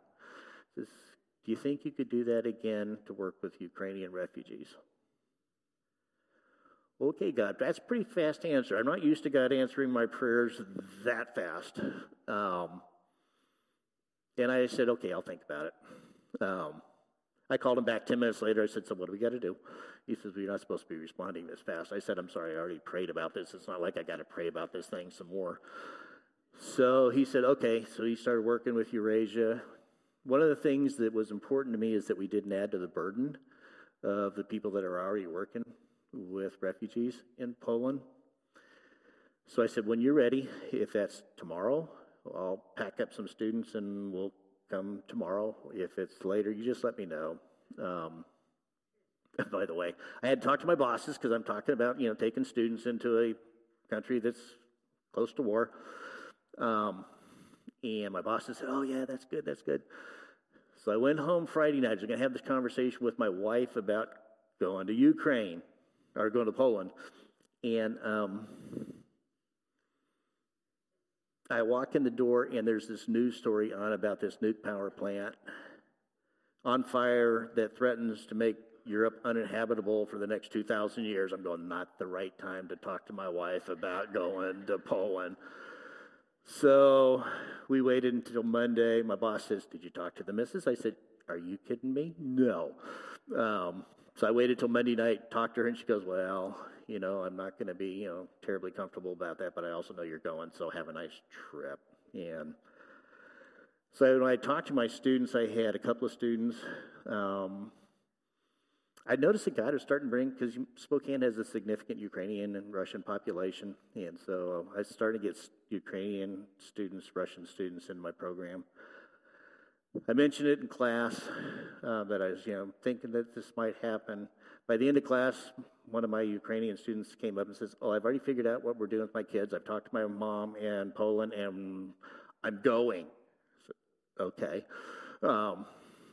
He says, do you think you could do that again to work with Ukrainian refugees? Okay, God, that's a pretty fast answer. I'm not used to God answering my prayers that fast. And I said, okay, I'll think about it. I called him back 10 minutes later. I said, so what do we got to do? He says, well, you're not supposed to be responding this fast. I said, I'm sorry, I already prayed about this. It's not like I got to pray about this thing some more. So he said, okay. So he started working with Eurasia. One of the things that was important to me is that we didn't add to the burden of the people that are already working with refugees in Poland. So I said, when you're ready, if that's tomorrow, I'll pack up some students and we'll come tomorrow. If it's later, you just let me know. By the way, I had to talk to my bosses because I'm talking about, you know, taking students into a country that's close to war. And my bosses said, oh, yeah, that's good, that's good. So I went home Friday night. I was going to have this conversation with my wife about going to Ukraine or going to Poland. And I walk in the door, and there's this news story on about this nuke power plant on fire that threatens to make Europe uninhabitable for the next 2,000 years. I'm going, not the right time to talk to my wife about going to Poland. So we waited until Monday. My boss says, did you talk to the missus? I said, are you kidding me? No. So I waited till Monday night, talked to her, and she goes, well, you know, I'm not going to be, you know, terribly comfortable about that, but I also know you're going, so have a nice trip. And so when I talked to my students, I had a couple of students. I noticed that God was starting to bring, because Spokane has a significant Ukrainian and Russian population, and so I started to get Ukrainian students, Russian students in my program. I mentioned it in class that I was, you know, thinking that this might happen. By the end of class, one of my Ukrainian students came up and says, oh, I've already figured out what we're doing with my kids. I've talked to my mom in Poland, and I'm going. I said, okay.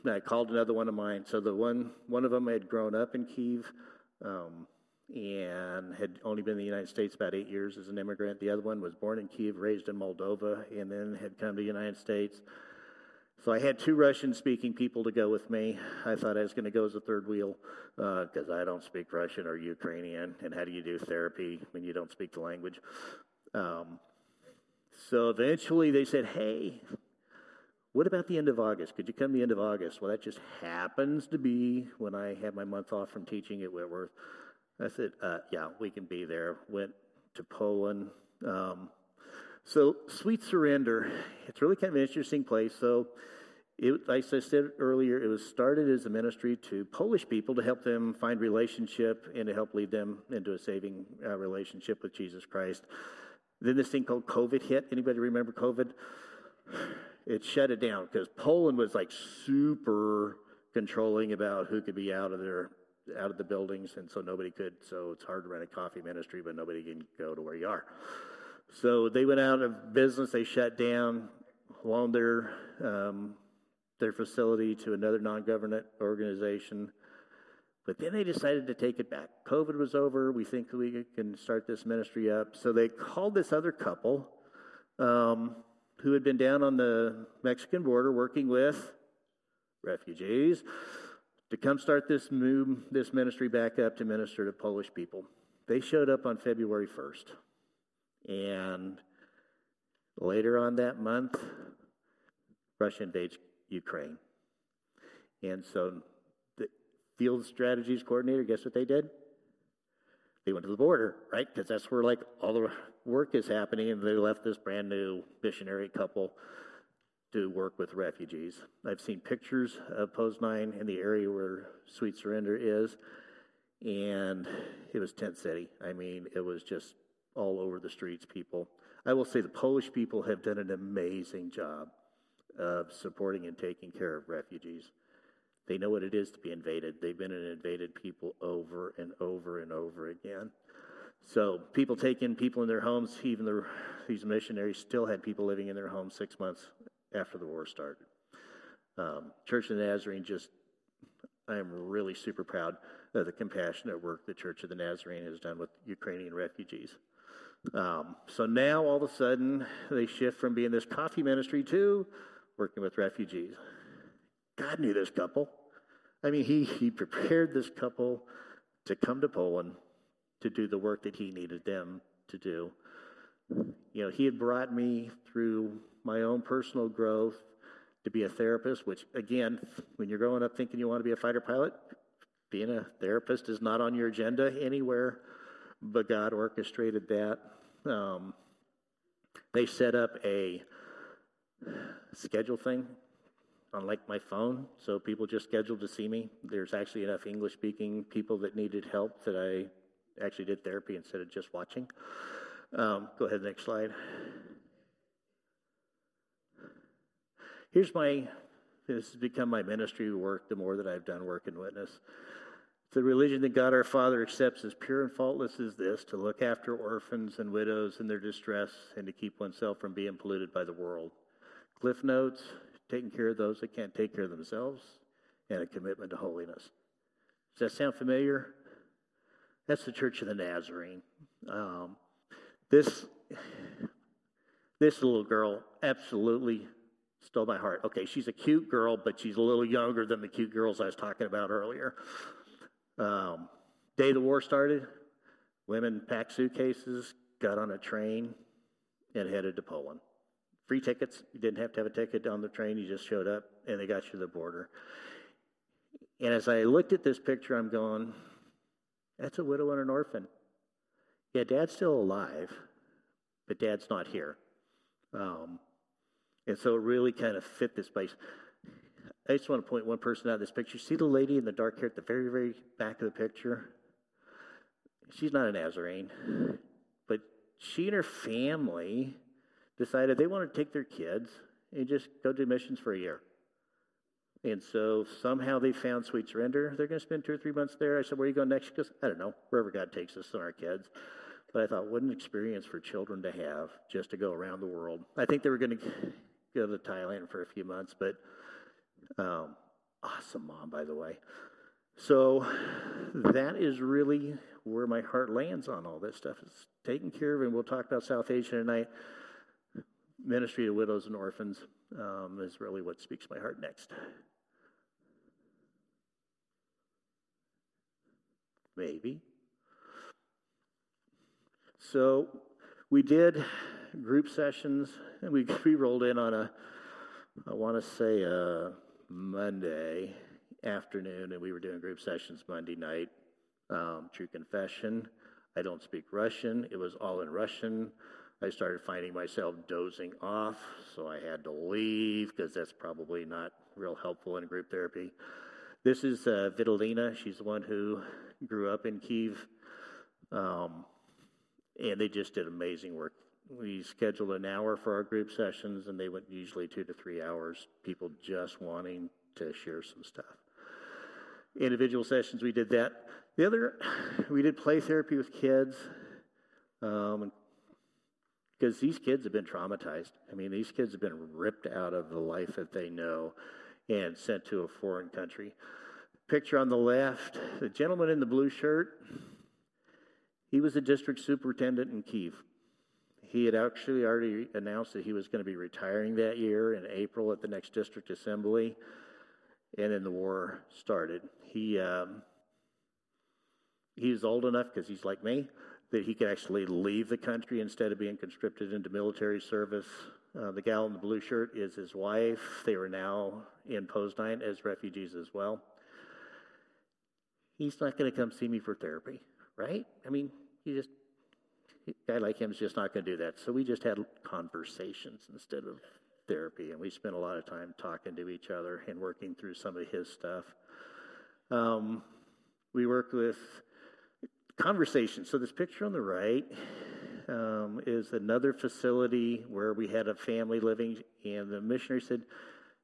I called another one of mine. So the one of them had grown up in Kiev and had only been in the United States about 8 years as an immigrant. The other one was born in Kiev, raised in Moldova, and then had come to the United States. So I had two Russian-speaking people to go with me. I thought I was going to go as a third wheel because I don't speak Russian or Ukrainian. And how do you do therapy when you don't speak the language? So eventually they said, hey, what about the end of August? Could you come the end of August? Well, that just happens to be when I have my month off from teaching at Whitworth. I said, yeah, we can be there. Went to Poland. So Sweet Surrender, it's really kind of an interesting place. So like I said earlier, it was started as a ministry to Polish people to help them find relationship and to help lead them into a saving relationship with Jesus Christ. Then this thing called COVID hit. Anybody remember COVID? It shut it down because Poland was like super controlling about who could be out of the buildings, and so nobody could. So it's hard to run a coffee ministry, but nobody can go to where you are. So they went out of business. They shut down, loaned their facility to another non-government organization. But then they decided to take it back. COVID was over. We think we can start this ministry up. So they called this other couple who had been down on the Mexican border working with refugees to come start this ministry back up to minister to Polish people. They showed up on February 1st. And later on that month, Russia invades Ukraine. And so the field strategies coordinator, guess what they did? They went to the border, right? Because that's where like all the work is happening, and they left this brand new missionary couple to work with refugees. I've seen pictures of Poznan in the area where Sweet Surrender is, and it was tent city. I mean, it was just all over the streets, people. I will say the Polish people have done an amazing job of supporting and taking care of refugees. They know what it is to be invaded. They've been an invaded people over and over and over again. So people taking people in their homes, even these missionaries still had people living in their homes 6 months after the war started. Church of the Nazarene I am really super proud of the compassionate work the Church of the Nazarene has done with Ukrainian refugees. So now, all of a sudden, they shift from being this coffee ministry to working with refugees. God knew this couple. I mean, he prepared this couple to come to Poland to do the work that he needed them to do. You know, he had brought me through my own personal growth to be a therapist, which, again, when you're growing up thinking you want to be a fighter pilot, being a therapist is not on your agenda anywhere, but God orchestrated that. They set up a schedule thing on, like, my phone, so people just scheduled to see me. There's actually enough English-speaking people that needed help that I actually did therapy instead of just watching. Go ahead, next slide. This has become my ministry work the more that I've done work and witness. The religion that God our Father accepts as pure and faultless is this, to look after orphans and widows in their distress and to keep oneself from being polluted by the world. Cliff notes, taking care of those that can't take care of themselves, and a commitment to holiness. Does that sound familiar? That's the Church of the Nazarene. This little girl absolutely stole my heart. Okay, she's a cute girl, but she's a little younger than the cute girls I was talking about earlier. Day the war started, women packed suitcases, got on a train, and headed to Poland. Free tickets. You didn't have to have a ticket on the train. You just showed up, and they got you to the border. And as I looked at this picture, I'm going, that's a widow and an orphan. Yeah, Dad's still alive, but Dad's not here. And so it really kind of fit this place. I just want to point one person out in this picture. See the lady in the dark hair at the very, very back of the picture? She's not a Nazarene. But she and her family decided they wanted to take their kids and just go do missions for a year. And so somehow they found Sweet Surrender. They're going to spend 2 or 3 months there. I said, where are you going next? She goes, I don't know, wherever God takes us and our kids. But I thought, what an experience for children to have just to go around the world. I think they were going to go to Thailand for a few months, but... awesome mom, by the way. So that is really where my heart lands on all this stuff. It's taken care of, and we'll talk about South Asia tonight. Ministry to widows and orphans is really what speaks my heart next. Maybe. So we did group sessions, and we rolled in on Monday afternoon, and we were doing group sessions Monday night. True confession, I don't speak Russian. It was all in Russian. I started finding myself dozing off, so I had to leave because that's probably not real helpful in group therapy. This is Vitalina. She's the one who grew up in Kiev, and they just did amazing work. We scheduled an hour for our group sessions, and they went usually 2 to 3 hours, people just wanting to share some stuff. Individual sessions, we did that. We did play therapy with kids, because these kids have been traumatized. I mean, these kids have been ripped out of the life that they know and sent to a foreign country. Picture on the left, the gentleman in the blue shirt, he was the district superintendent in Kiev. He had actually already announced that he was going to be retiring that year in April at the next district assembly, and then the war started. He's old enough, because he's like me, that he could actually leave the country instead of being conscripted into military service. The gal in the blue shirt is his wife. They were now in Poznan as refugees as well. He's not going to come see me for therapy, right? I mean, a guy like him is just not going to do that. So we just had conversations instead of therapy, and we spent a lot of time talking to each other and working through some of his stuff. We worked with conversations. So this picture on the right is another facility where we had a family living, and the missionary said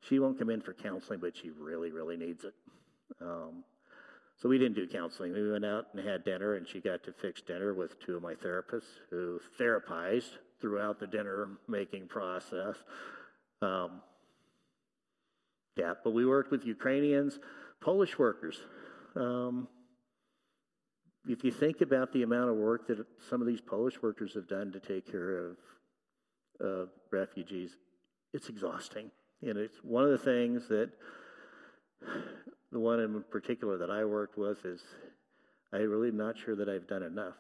she won't come in for counseling, but she really, really needs it. So we didn't do counseling. We went out and had dinner, and she got to fix dinner with two of my therapists who therapized throughout the dinner-making process. But we worked with Ukrainians, Polish workers. If you think about the amount of work that some of these Polish workers have done to take care of refugees, it's exhausting. And it's one of the things that... The one in particular that I worked with is, I'm really not sure that I've done enough.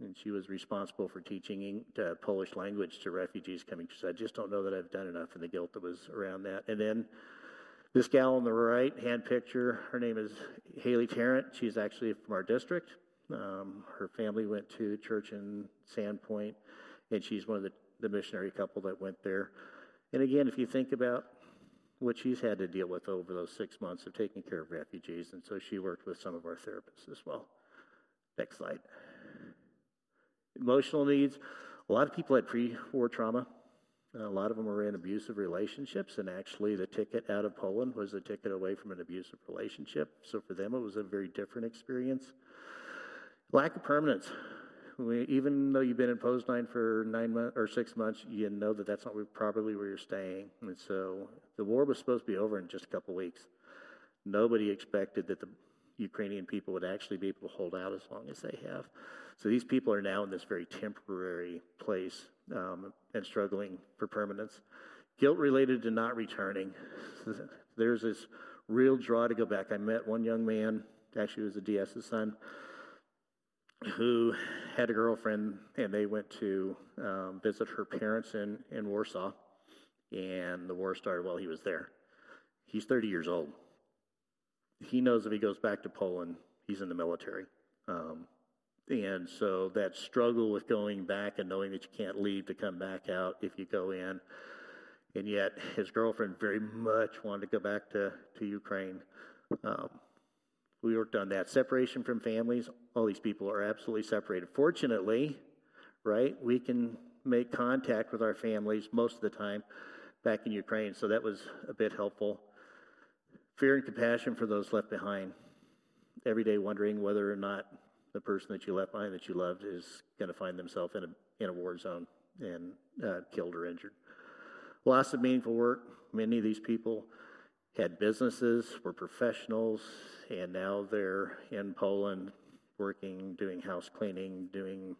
and she was responsible for teaching Polish language to refugees coming. She said, I just don't know that I've done enough, and the guilt that was around that. And then this gal on the right-hand picture, her name is Haley Tarrant. She's actually from our district. Her family went to church in Sandpoint, and she's one of the missionary couple that went there. And again, if you think about what she's had to deal with over those 6 months of taking care of refugees, and so she worked with some of our therapists as well. Next slide. Emotional needs. A lot of people had pre-war trauma. A lot of them were in abusive relationships, and actually the ticket out of Poland was a ticket away from an abusive relationship. So for them, it was a very different experience. Lack of permanence. Even though you've been in Poznan for 9 months or 6 months, you know that that's not probably where you're staying. And so the war was supposed to be over in just a couple weeks. Nobody expected that the Ukrainian people would actually be able to hold out as long as they have. So these people are now in this very temporary place and struggling for permanence. Guilt related to not returning. There's this real draw to go back. I met one young man, actually it was a DS's son, who had a girlfriend, and they went to visit her parents in Warsaw, and the war started while he was there. He's 30 years old. He knows if he goes back to Poland, he's in the military. And so that struggle with going back and knowing that you can't leave to come back out if you go in, and yet his girlfriend very much wanted to go back to Ukraine. We worked on that. Separation from families. All these people are absolutely separated. Fortunately, right, we can make contact with our families most of the time back in Ukraine, so that was a bit helpful. Fear and compassion for those left behind. Every day wondering whether or not the person that you left behind that you loved is going to find themselves in a war zone and killed or injured. Loss of meaningful work. Many of these people had businesses, were professionals, and now they're in Poland working, doing house cleaning, doing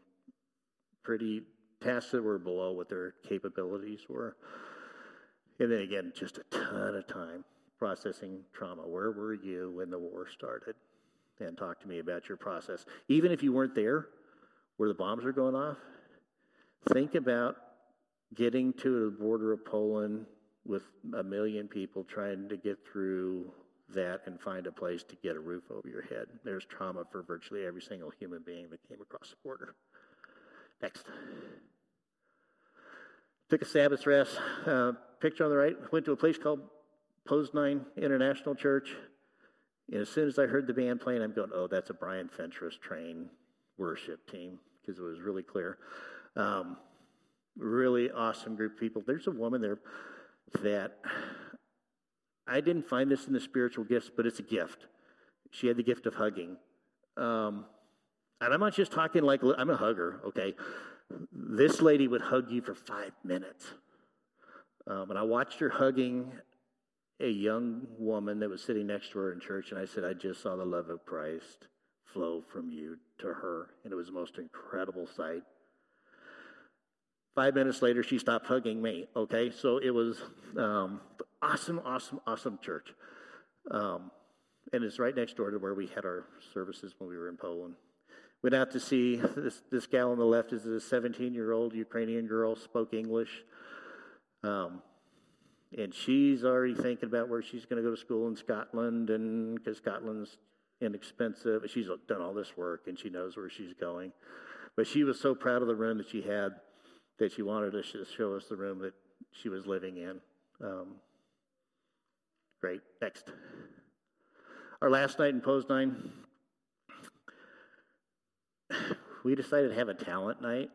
pretty tasks that were below what their capabilities were. And then again, just a ton of time processing trauma. Where were you when the war started? And talk to me about your process. Even if you weren't there where the bombs are going off, think about getting to the border of Poland with 1 million people trying to get through that and find a place to get a roof over your head. There's trauma for virtually every single human being that came across the border. Next. Took a Sabbath rest. Picture on the right. Went to a place called Poznan International Church. And as soon as I heard the band playing, I'm going, oh, that's a Brian Fentress trained worship team, because it was really clear. Really awesome group of people. There's a woman there that I didn't find this in the spiritual gifts, but it's a gift. She had the gift of hugging. And I'm not just talking like, I'm a hugger, okay? This lady would hug you for 5 minutes. And I watched her hugging a young woman that was sitting next to her in church, and I said, I just saw the love of Christ flow from you to her, and it was the most incredible sight. 5 minutes later, she stopped hugging me, okay? So it was awesome, awesome, awesome church. And it's right next door to where we had our services when we were in Poland. Went out to see this gal on the left is a 17-year-old Ukrainian girl, spoke English. And she's already thinking about where she's going to go to school in Scotland, and because Scotland's inexpensive. She's done all this work, and she knows where she's going. But she was so proud of the room that she had, that she wanted us to show us the room that she was living in. Great. Next. Our last night in Poznan, we decided to have a talent night.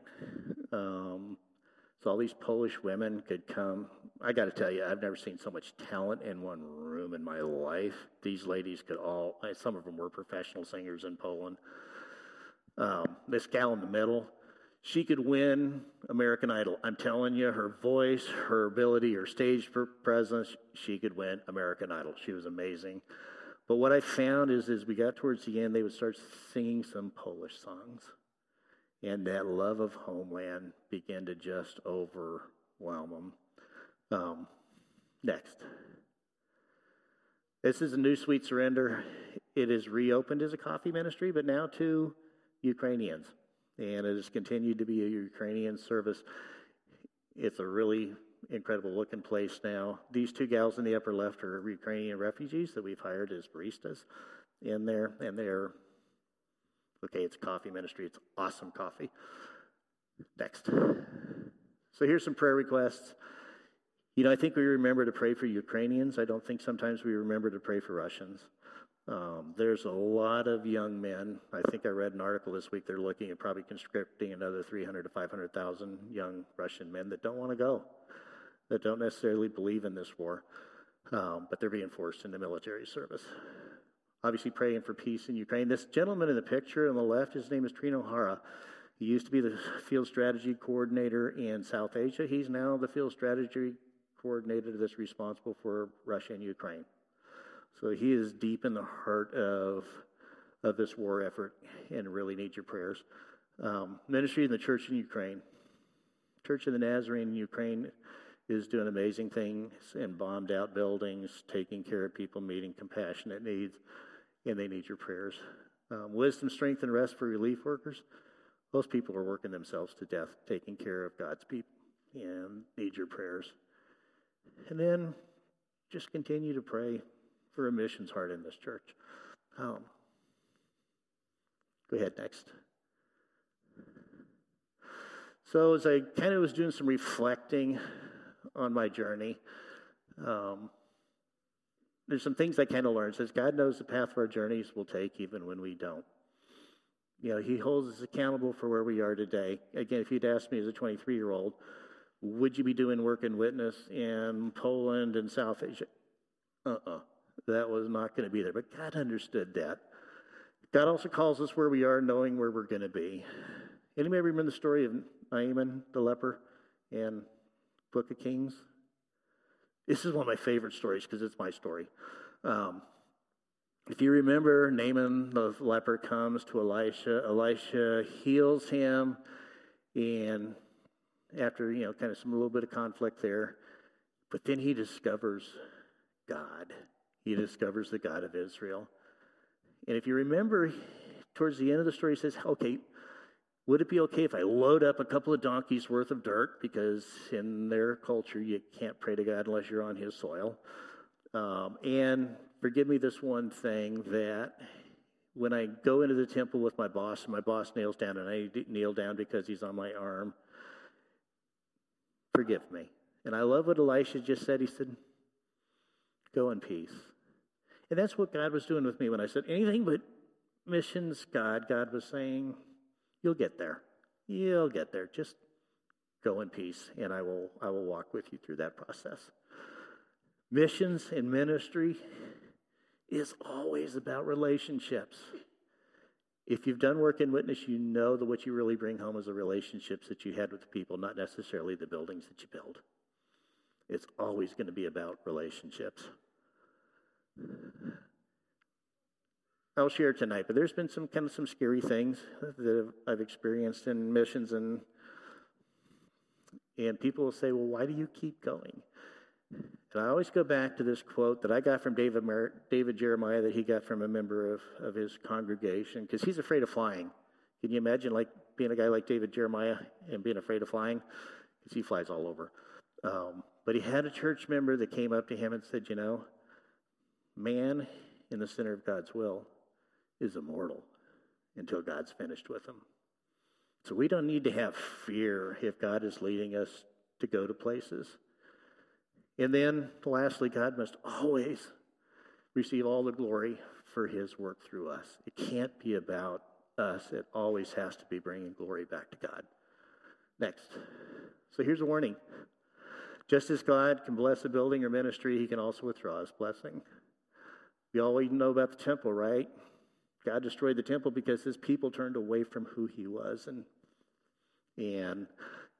So all these Polish women could come. I got to tell you, I've never seen so much talent in one room in my life. These ladies could all, some of them were professional singers in Poland. This gal in the middle, she could win American Idol. I'm telling you, her voice, her ability, her stage presence, she could win American Idol. She was amazing. But what I found is as we got towards the end, they would start singing some Polish songs. And that love of homeland began to just overwhelm them. Next. This is a new Sweet Surrender. It is reopened as a coffee ministry, but now to Ukrainians. and it has continued to be a Ukrainian service. It's a really incredible looking place now. These two gals in the upper left are Ukrainian refugees that we've hired as baristas in there, and they're, okay, it's coffee ministry. It's awesome coffee. Next. So here's some prayer requests. You know, I think we remember to pray for Ukrainians. I don't think sometimes we remember to pray for Russians. There's a lot of young men. I think I read an article this week. They're looking at probably conscripting another 300 to 500,000 young Russian men that don't want to go, that don't necessarily believe in this war, but they're being forced into military service. Obviously praying for peace in Ukraine. This gentleman in the picture on the left, his name is Trino Hara. He used to be the field strategy coordinator in South Asia. He's now the field strategy coordinator that's responsible for Russia and Ukraine. So he is deep in the heart of this war effort and really needs your prayers. Ministry in the church in Ukraine. Church of the Nazarene in Ukraine is doing amazing things in bombed out buildings, taking care of people, meeting compassionate needs, and they need your prayers. Wisdom, strength, and rest for relief workers. Those people are working themselves to death, taking care of God's people, and need your prayers. And then just continue to pray for a missions heart in this church. Go ahead, next. So as I kind of was doing some reflecting on my journey, there's some things I kind of learned. It says, God knows the path of our journeys we'll take even when we don't. You know, he holds us accountable for where we are today. Again, if you'd asked me as a 23-year-old, would you be doing work and witness in Poland and South Asia? That was not going to be there. But God understood that. God also calls us where we are, knowing where we're going to be. Anybody remember the story of Naaman the leper in Book of Kings? This is one of my favorite stories because it's my story. If you remember, Naaman the leper comes to Elisha. Elisha heals him, and after, you know, kind of some little bit of conflict there, but then he discovers God. He discovers the God of Israel. And if you remember, towards the end of the story, he says, okay, would it be okay if I load up a couple of donkeys worth of dirt? Because in their culture, you can't pray to God unless you're on his soil. And forgive me this one thing, that when I go into the temple with my boss, and my boss kneels down, and I kneel down because he's on my arm, forgive me. And I love what Elisha just said. He said, go in peace. And that's what God was doing with me when I said anything but missions, God was saying, you'll get there. You'll get there. Just go in peace, and I will walk with you through that process. Missions and ministry is always about relationships. If you've done work in witness, you know that what you really bring home is the relationships that you had with the people, not necessarily the buildings that you build. It's always going to be about relationships. I'll share tonight, but there's been some kind of some scary things that I've experienced in missions, and people will say, well, why do you keep going? And I always go back to this quote that I got from David Jeremiah that he got from a member of his congregation, because he's afraid of flying. Can you imagine, like, being a guy like David Jeremiah and being afraid of flying? Because he flies all over. But he had a church member that came up to him and said, you know, man in the center of God's will is immortal until God's finished with him. So we don't need to have fear if God is leading us to go to places. And then, lastly, God must always receive all the glory for his work through us. It can't be about us. It always has to be bringing glory back to God. Next. So here's a warning. Just as God can bless a building or ministry, he can also withdraw his blessing. We always know about the temple, right? God destroyed the temple because his people turned away from who he was, and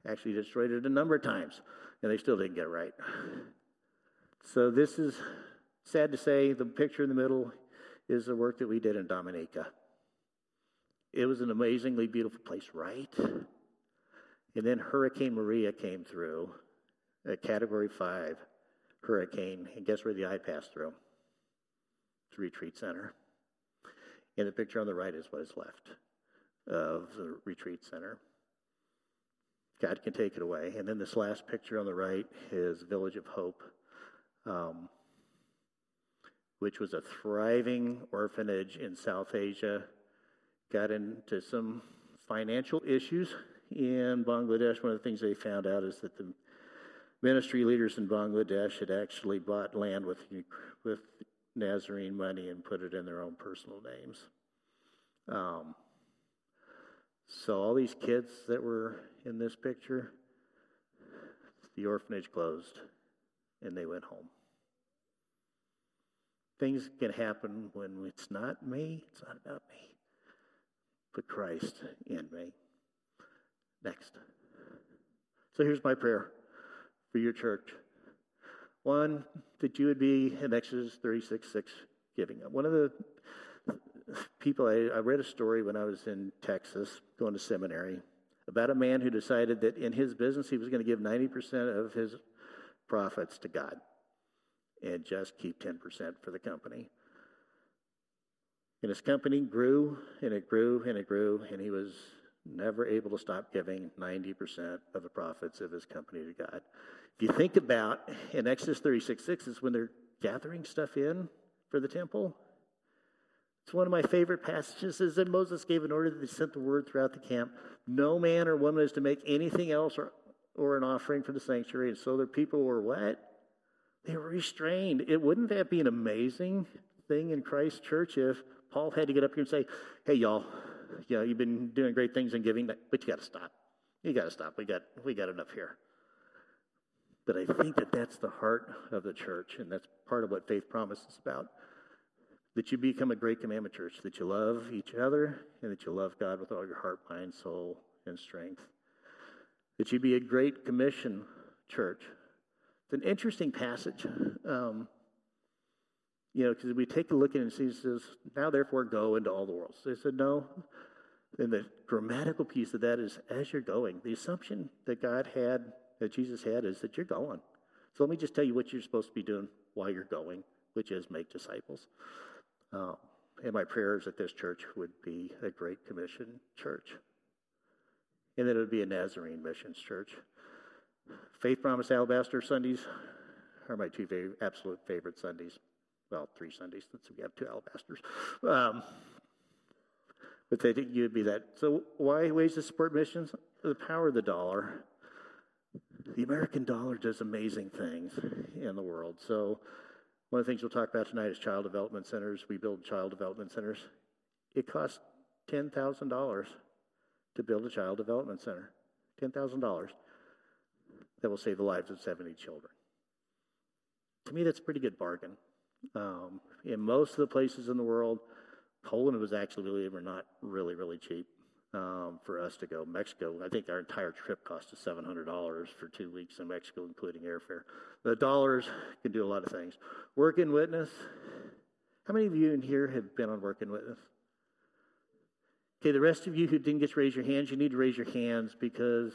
actually destroyed it a number of times. And they still didn't get it right. So this is sad to say. The picture in the middle is the work that we did in Dominica. It was an amazingly beautiful place, right? And then Hurricane Maria came through, a Category 5 hurricane. And guess where the eye passed through? The retreat center. And the picture on the right is what is left. of the retreat center. God can take it away. And then this last picture on the right is Village of Hope, which was a thriving orphanage in South Asia. Got into some financial issues in Bangladesh. One of the things they found out is that the ministry leaders in Bangladesh had actually bought land with Nazarene money and put it in their own personal names. So all these kids that were in this picture, the orphanage closed and they went home. Things can happen when it's not me, it's not about me, but Christ in me. Next. So here's my prayer for your church. One, that you would be in Exodus 36:6 giving. One of the people, I read a story when I was in Texas going to seminary about a man who decided that in his business he was going to give 90% of his profits to God and just keep 10% for the company. And his company grew and it grew and it grew, and he was never able to stop giving 90% of the profits of his company to God. If you think about in Exodus 36:6 is when they're gathering stuff in for the temple. It's one of my favorite passages is that Moses gave an order that they sent the word throughout the camp. No man or woman is to make anything else or an offering for the sanctuary. And so their people were what? They were restrained. Wouldn't that be an amazing thing in Christ's church if Paul had to get up here and say, hey, y'all, you know, you've been doing great things in giving, but you got to stop. You got to stop. We got enough here. But I think that that's the heart of the church, and that's part of what Faith Promise is about. That you become a Great Commandment church, that you love each other, and that you love God with all your heart, mind, soul, and strength. That you be a Great Commission church. It's an interesting passage, because we take a look at it and see, it says, now therefore go into all the world. So they said, no. And the grammatical piece of that is, as you're going, the assumption that God had, that Jesus had, is that you're going. So let me just tell you what you're supposed to be doing while you're going, which is make disciples. And my prayer is that this church would be a Great Commission church. And that it would be a Nazarene Missions church. Faith Promise Alabaster Sundays are my two absolute favorite Sundays. Well, three Sundays, since we have two Alabasters. But they think you would be that. So why ways to support missions? The power of the dollar. The American dollar does amazing things in the world. So one of the things we'll talk about tonight is child development centers. We build child development centers. It costs $10,000 to build a child development center. $10,000 that will save the lives of 70 children. To me, that's a pretty good bargain. In most of the places in the world, Poland was actually, believe it or not, really, really cheap for us to go. Mexico, I think our entire trip cost us $700 for 2 weeks in Mexico, including airfare. The dollars can do a lot of things. Work and witness. How many of you in here have been on work and witness? Okay, the rest of you who didn't get to raise your hands, you need to raise your hands, because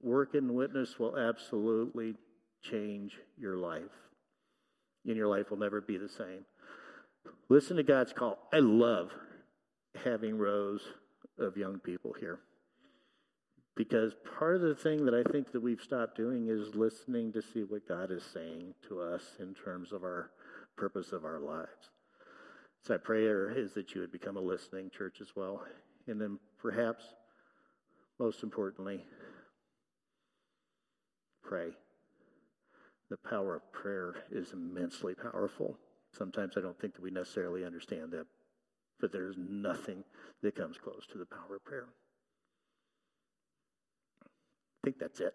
work and witness will absolutely change your life. And your life will never be the same. Listen to God's call. I love having rows of young people here, because part of the thing that I think that we've stopped doing is listening to see what God is saying to us in terms of our purpose of our lives. So my prayer is that you would become a listening church as well. And then perhaps most importantly, pray. The power of prayer is immensely powerful. Sometimes I don't think that we necessarily understand that, but there's nothing that comes close to the power of prayer. I think that's it.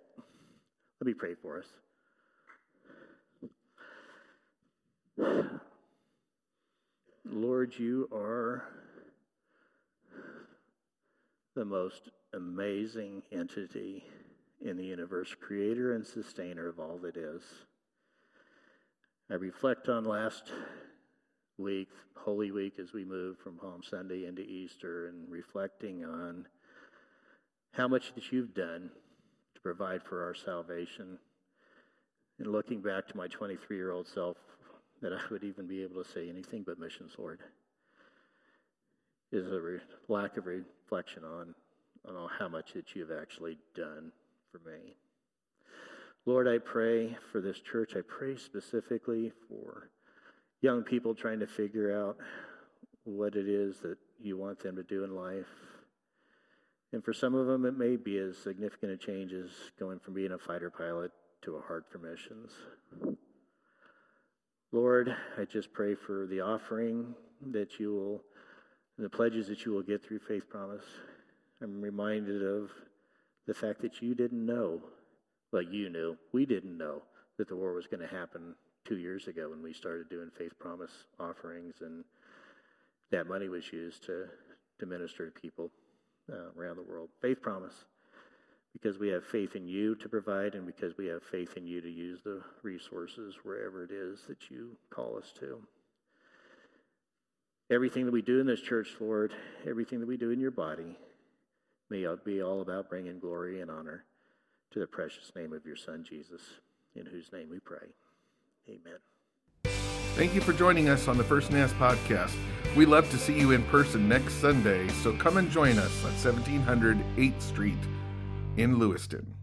Let me pray for us. Lord, you are the most amazing entity in the universe, creator and sustainer of all that is. I reflect on last week, Holy Week, as we moved from Palm Sunday into Easter, and reflecting on how much that you've done to provide for our salvation, and looking back to my 23-year-old self, that I would even be able to say anything but missions, Lord. is a lack of reflection on how much that you've actually done for me. Lord, I pray for this church. I pray specifically for young people trying to figure out what it is that you want them to do in life. And for some of them, it may be as significant a change as going from being a fighter pilot to a heart for missions. Lord, I just pray for the offering that you will, the pledges that you will get through Faith Promise. I'm reminded of the fact that you didn't know, well, you knew, we didn't know that the war was going to happen 2 years ago when we started doing Faith Promise offerings, and that money was used to minister to people around the world. Faith Promise, because we have faith in you to provide, and because we have faith in you to use the resources wherever it is that you call us to. Everything that we do in this church, Lord, everything that we do in your body, may be all about bringing glory and honor to the precious name of your Son, Jesus, in whose name we pray. Amen. Thank you for joining us on the First NAS podcast. We'd love to see you in person next Sunday, so come and join us at 1700 8th Street in Lewiston.